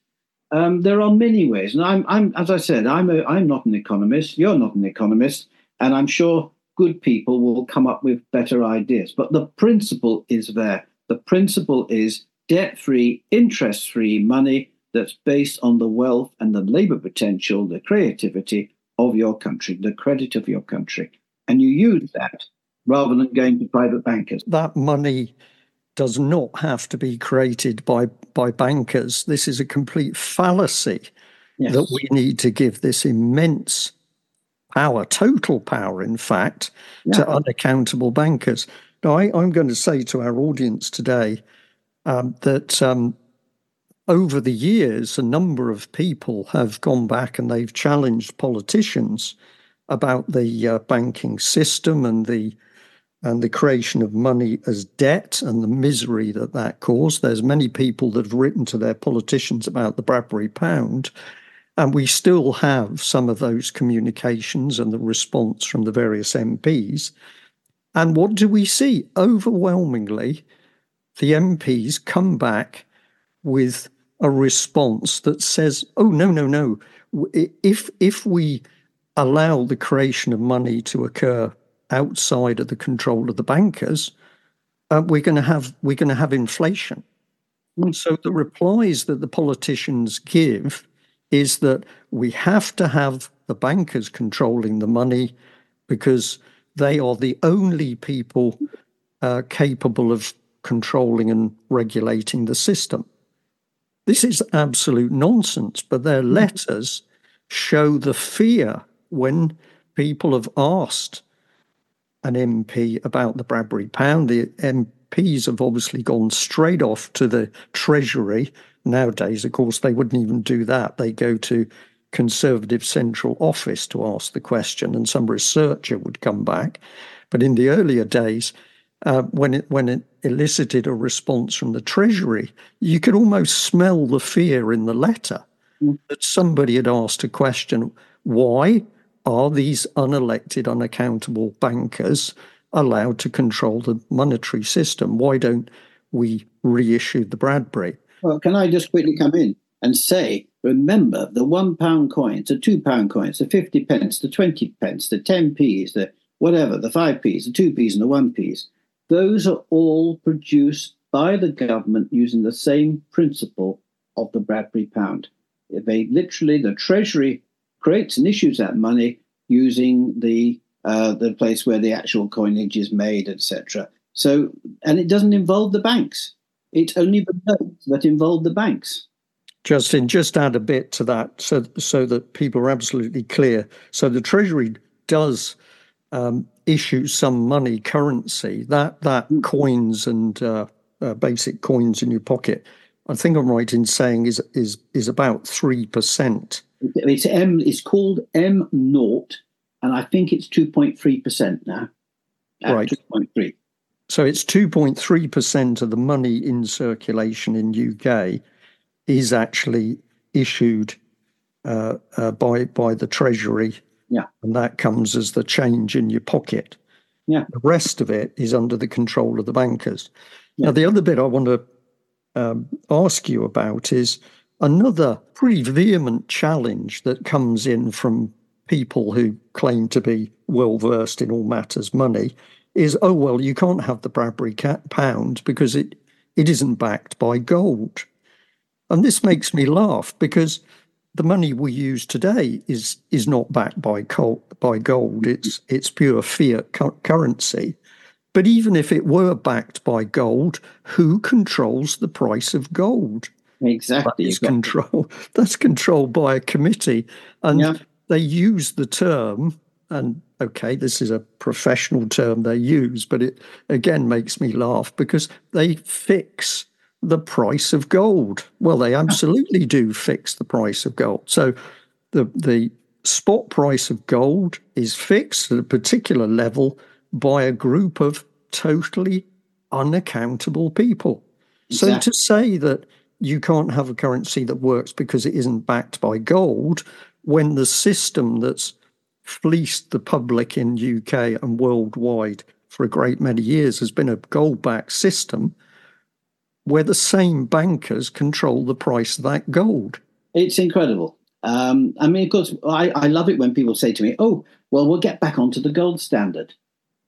Um, there are many ways. And I'm, I'm as I said, I'm, a, I'm not an economist. You're not an economist. And I'm sure good people will come up with better ideas. But the principle is there. The principle is debt-free, interest-free money that's based on the wealth and the labour potential, the creativity of your country, the credit of your country. And you use that rather than going to private bankers. That money does not have to be created by, by bankers. This is a complete fallacy. Yes. That we need to give this immense power, total power, in fact, yeah, to unaccountable bankers. Now, I, I'm going to say to our audience today um, that um, over the years, a number of people have gone back and they've challenged politicians about the uh, banking system and the and the creation of money as debt and the misery that that caused. There's many people that have written to their politicians about the Bradbury Pound, and we still have some of those communications and the response from the various M Ps. And what do we see? Overwhelmingly, the M Ps come back with a response that says, oh, no, no, no, if if we allow the creation of money to occur outside of the control of the bankers, uh, we're going to have we're going to have inflation. And so the replies that the politicians give is that we have to have the bankers controlling the money because they are the only people uh, capable of controlling and regulating the system. This is absolute nonsense, but their letters show the fear when people have asked an M P about the Bradbury Pound. The M Ps have obviously gone straight off to the Treasury. Nowadays, of course, they wouldn't even do that. They go to Conservative Central Office to ask the question, and some researcher would come back. But in the earlier days, uh, when it when it elicited a response from the Treasury, you could almost smell the fear in the letter mm. that somebody had asked a question. Why are these unelected, unaccountable bankers allowed to control the monetary system? Why don't we reissue the Bradbury? Well, can I just quickly come in and say, remember, the one pound coins, the two pound coins, the fifty pence, the twenty pence, the ten p's, the whatever, the five p's, the two p's and the one p's, those are all produced by the government using the same principle of the Bradbury Pound. They literally, the Treasury creates and issues that money using the uh, the place where the actual coinage is made, et cetera. So, and it doesn't involve the banks. It's only the notes that involve the banks. Justin, just add a bit to that, so so that people are absolutely clear. So the Treasury does um, issue some money, currency, that that mm-hmm. coins and uh, uh, basic coins in your pocket. I think I'm right in saying is is is about three percent. It's M. It's called M naught, and I think it's two point three percent now. Right, two point three. So it's two point three percent of the money in circulation in U K is actually issued uh, uh, by by the Treasury. Yeah. And that comes as the change in your pocket. Yeah. The rest of it is under the control of the bankers. Yeah. Now, the other bit I want to um, ask you about is another pretty vehement challenge that comes in from people who claim to be well-versed in all matters money is, oh, well, you can't have the Bradbury pound because it, it isn't backed by gold. And this makes me laugh because the money we use today is is not backed by gold. By gold, it's it's pure fiat cu- currency. But even if it were backed by gold, who controls the price of gold? Exactly, that is exactly. control. That's controlled by a committee, and yeah. they use the term. And okay, this is a professional term they use, but it again makes me laugh because they fix the price of gold. Well, they absolutely do fix the price of gold. So the the spot price of gold is fixed at a particular level by a group of totally unaccountable people. Exactly. So to say that you can't have a currency that works because it isn't backed by gold, when the system that's fleeced the public in U K and worldwide for a great many years has been a gold-backed system, where the same bankers control the price of that gold. It's incredible. Um, I mean, of course, I, I love it when people say to me, oh, well, we'll get back onto the gold standard.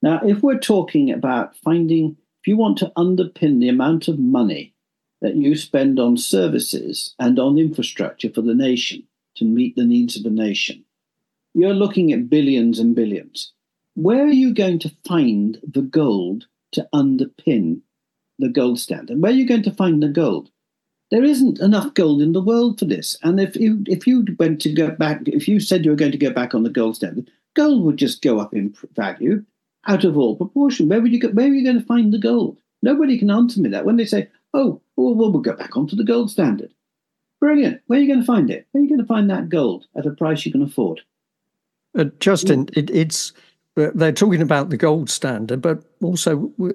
Now, if we're talking about finding, if you want to underpin the amount of money that you spend on services and on infrastructure for the nation to meet the needs of the nation, you're looking at billions and billions. Where are you going to find the gold to underpin the gold standard? Where are you going to find the gold? There isn't enough gold in the world for this. And if you if you went to go back, if you said you were going to go back on the gold standard, gold would just go up in value out of all proportion. Where would you go, where are you going to find the gold? Nobody can answer me that. When they say, oh, well, we'll go back onto the gold standard. Brilliant. Where are you going to find it? Where are you going to find that gold at a price you can afford? Uh, Justin, it, it's they're talking about the gold standard, but also we,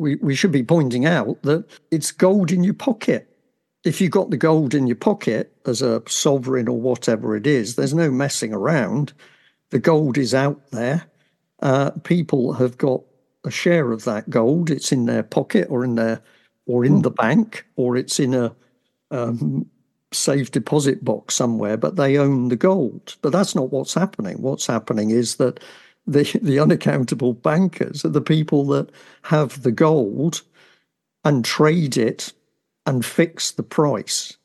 We we should be pointing out that it's gold in your pocket. If you got the gold in your pocket as a sovereign or whatever it is, there's no messing around. The gold is out there. Uh, people have got a share of that gold. It's in their pocket or in their or in the bank or it's in a um, safe deposit box somewhere. But they own the gold. But that's not what's happening. What's happening is that The, the unaccountable bankers are the people that have the gold and trade it and fix the price.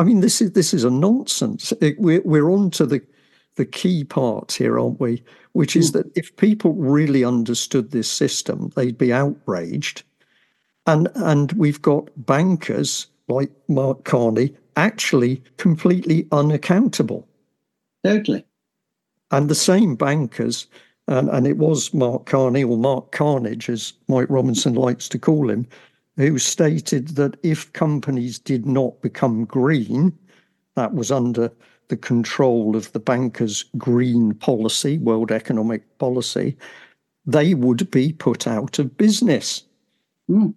I mean, this is this is a nonsense. It, we're we're on to the, the key part here, aren't we? Which is that if people really understood this system, they'd be outraged. And and we've got bankers like Mark Carney actually completely unaccountable. Totally. And the same bankers, and, and it was Mark Carney, or Mark Carnage, as Mike Robinson likes to call him, who stated that if companies did not become green, that was under the control of the bankers' green policy, world economic policy, they would be put out of business. Mm,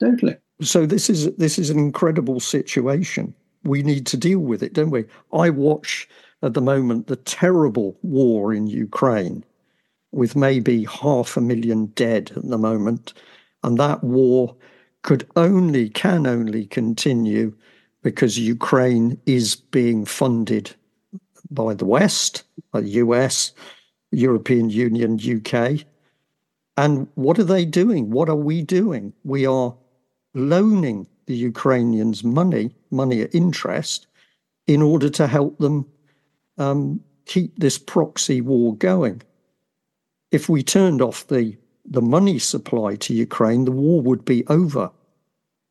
totally. So this is this is an incredible situation. We need to deal with it, don't we? I watch at the moment the terrible war in Ukraine with maybe half a million dead at the moment. And that war could only, can only continue because Ukraine is being funded by the West, by the U S, European Union, U K. And what are they doing? What are we doing? We are loaning the Ukrainians money, money at interest, in order to help them Um, keep this proxy war going. If we turned off the, the money supply to Ukraine, the war would be over.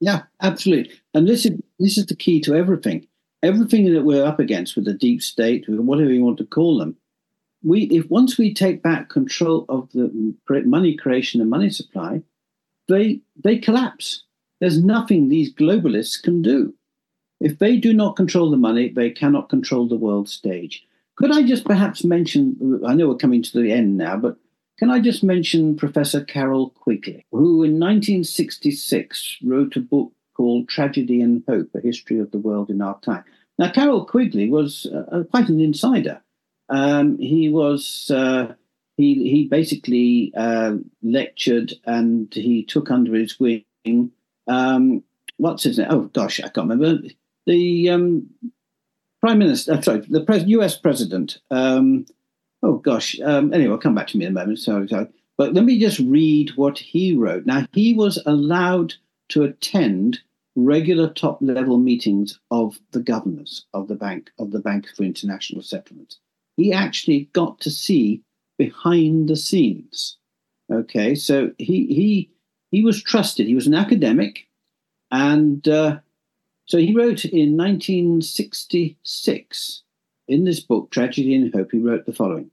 Yeah, absolutely. And this is this is the key to everything. Everything that we're up against with the deep state, with whatever you want to call them, we if once we take back control of the money creation and money supply, they they collapse. There's nothing these globalists can do. If they do not control the money, they cannot control the world stage. Could I just perhaps mention, I know we're coming to the end now, but can I just mention Professor Carol Quigley, who in nineteen sixty-six wrote a book called Tragedy and Hope, A History of the World in Our Time. Now, Carol Quigley was uh, quite an insider. Um, he was uh, he he basically uh, lectured, and he took under his wing um, what's his name? Oh gosh, I can't remember the um, Prime Minister. I'm sorry, the pres- U S President. Um, oh gosh. Um, anyway, I'll come back to me in a moment. Sorry, sorry. But let me just read what he wrote. Now, he was allowed to attend regular top-level meetings of the governors of the bank, of the Bank for International Settlements. He actually got to see behind the scenes. Okay, so he he he was trusted. He was an academic, and uh, so he wrote in nineteen sixty-six in this book, Tragedy and Hope. He wrote the following: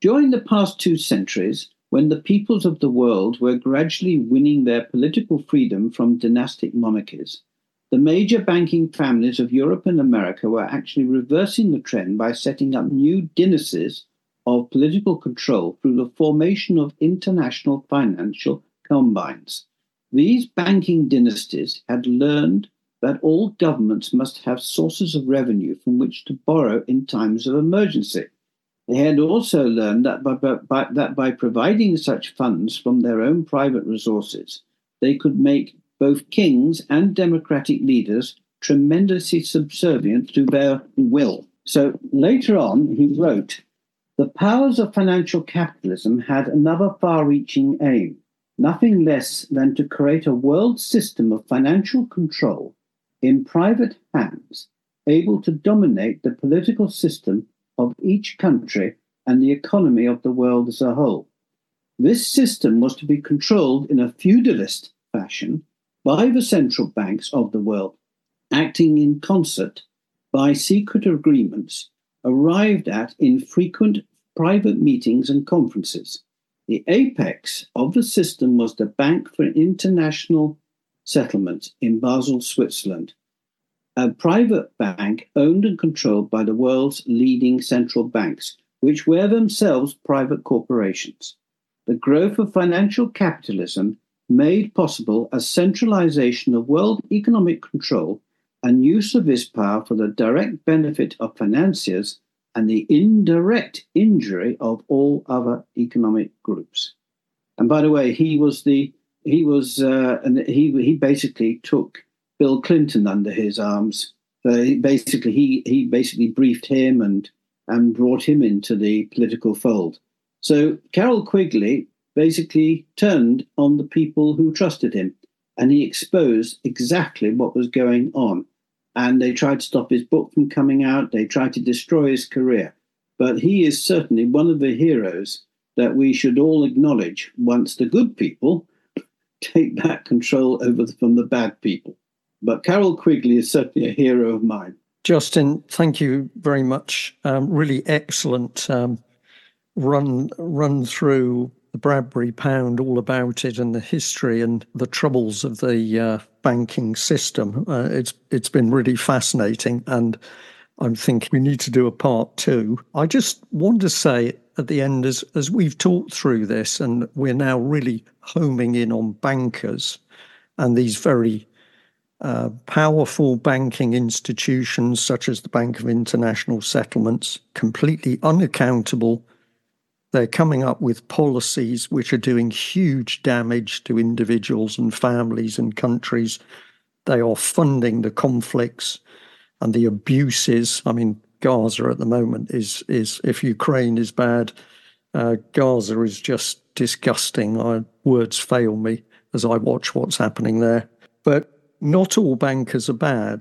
during the past two centuries, when the peoples of the world were gradually winning their political freedom from dynastic monarchies, the major banking families of Europe and America were actually reversing the trend by setting up new dynasties of political control through the formation of international financial combines. These banking dynasties had learned that all governments must have sources of revenue from which to borrow in times of emergency. They had also learned that by, by, that by providing such funds from their own private resources, they could make both kings and democratic leaders tremendously subservient to their will. So later on, he wrote, the powers of financial capitalism had another far-reaching aim, nothing less than to create a world system of financial control in private hands, able to dominate the political system of each country and the economy of the world as a whole. This system was to be controlled in a feudalist fashion by the central banks of the world, acting in concert by secret agreements arrived at in frequent private meetings and conferences. The apex of the system was the Bank for International Settlements in Basel, Switzerland, a private bank owned and controlled by the world's leading central banks, which were themselves private corporations. The growth of financial capitalism made possible a centralization of world economic control and use of this power for the direct benefit of financiers and the indirect injury of all other economic groups. And by the way, he was the he was uh, and he he basically took Bill Clinton under his arms. So basically, he, he basically briefed him and and brought him into the political fold. So Carol Quigley basically turned on the people who trusted him, and he exposed exactly what was going on. And they tried to stop his book from coming out. They tried to destroy his career. But he is certainly one of the heroes that we should all acknowledge once the good people take back control over the, from the bad people. But Carol Quigley is certainly a hero of mine. Justin, thank you very much. Um, really excellent um, run run through the Bradbury Pound, all about it and the history and the troubles of the uh, banking system. Uh, it's it's been really fascinating, and I'm thinking we need to do a part two. I just want to say at the end, as as we've talked through this, and we're now really homing in on bankers and these very Uh, powerful banking institutions such as the Bank of International Settlements, completely unaccountable. They're coming up with policies which are doing huge damage to individuals and families and countries. They are funding the conflicts and the abuses. I mean, Gaza at the moment is, is if Ukraine is bad, uh, Gaza is just disgusting. I, words fail me as I watch what's happening there. But not all bankers are bad.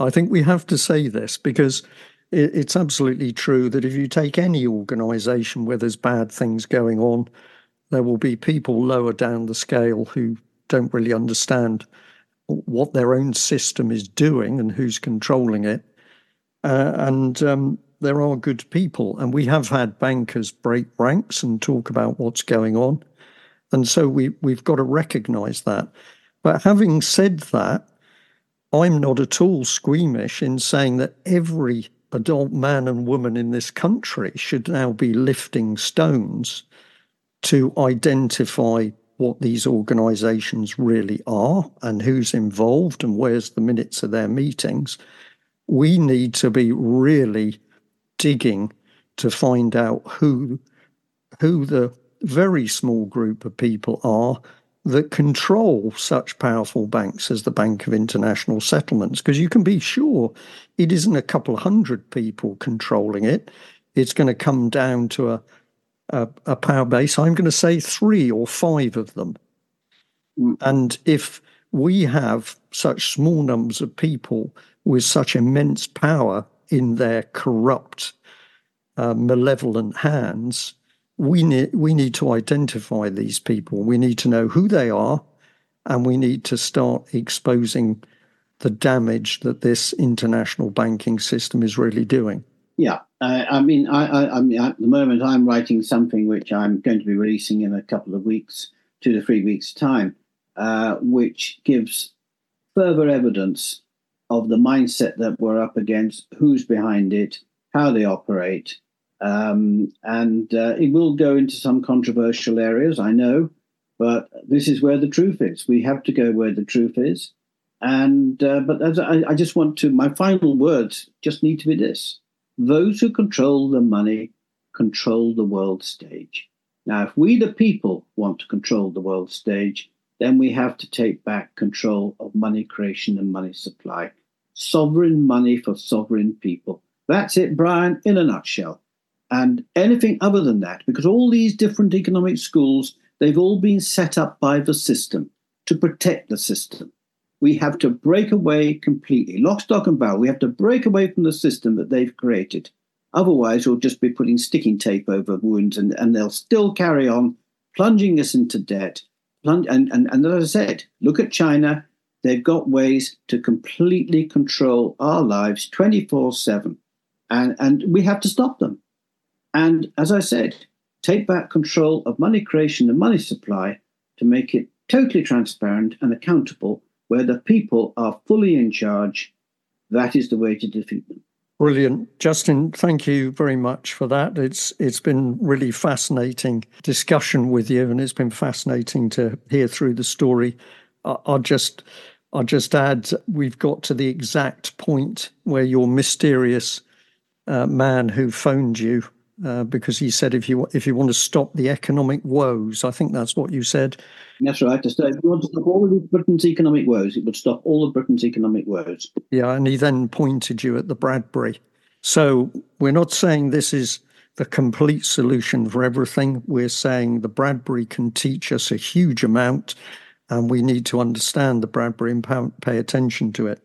I think we have to say this, because it's absolutely true that if you take any organisation where there's bad things going on, there will be people lower down the scale who don't really understand what their own system is doing and who's controlling it. Uh, and um, there are good people. And we have had bankers break ranks and talk about what's going on. And so we, we've got to recognise that. But having said that, I'm not at all squeamish in saying that every adult man and woman in this country should now be lifting stones to identify what these organisations really are and who's involved and where's the minutes of their meetings. we need to be really digging to find out who who the very small group of people are that control such powerful banks as the Bank of International Settlements, because you can be sure it isn't a couple hundred people controlling it. It's going to come down to a, a, a power base. I'm going to say three or five of them. Mm. And if we have such small numbers of people with such immense power in their corrupt, uh, malevolent hands, We need, we need to identify these people. We need to know who they are, and we need to start exposing the damage that this international banking system is really doing. Yeah, I, I mean, I, I, I mean, at the moment I'm writing something which I'm going to be releasing in a couple of weeks, two to three weeks' time, uh, which gives further evidence of the mindset that we're up against, who's behind it, how they operate. Um, and uh, it will go into some controversial areas, I know, but this is where the truth is. We have to go where the truth is. And uh, but as I, I just want to, my final words just need to be this. Those who control the money control the world stage. Now, if we, the people, want to control the world stage, then we have to take back control of money creation and money supply. Sovereign money for sovereign people. That's it, Brian, in a nutshell. And anything other than that, because all these different economic schools, they've all been set up by the system to protect the system. We have to break away completely, lock, stock and barrel. We have to break away from the system that they've created. Otherwise, we'll just be putting sticking tape over wounds and, and they'll still carry on plunging us into debt. Plung- and, and, and as I said, look at China. They've got ways to completely control our lives twenty-four seven. And, and we have to stop them. And as I said, take back control of money creation and money supply to make it totally transparent and accountable, where the people are fully in charge. That is the way to defeat them. Brilliant. Justin, thank you very much for that. It's It's been really fascinating discussion with you, and it's been fascinating to hear through the story. I'll just, I'll just add, we've got to the exact point where your mysterious uh, man who phoned you, Uh, because he said, if you if you want to stop the economic woes, I think that's what you said. That's right. If you want to stop all of Britain's economic woes, it would stop all of Britain's economic woes. Yeah, and he then pointed you at the Bradbury. So we're not saying this is the complete solution for everything. We're saying the Bradbury can teach us a huge amount, and we need to understand the Bradbury and pay attention to it.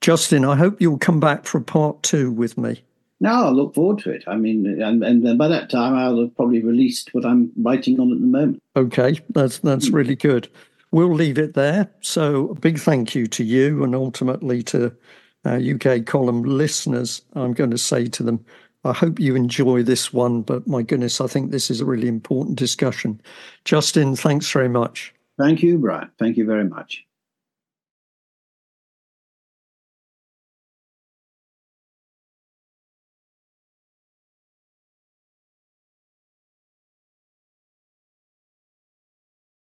Justin, I hope you'll come back for part two with me. Now I look forward to it. I mean, and, and then by that time, I'll have probably released what I'm writing on at the moment. Okay, that's that's really good. We'll leave it there. So a big thank you to you, and ultimately to our U K Column listeners. I'm going to say to them, I hope you enjoy this one, but my goodness, I think this is a really important discussion. Justin, thanks very much. Thank you, Brian. Thank you very much.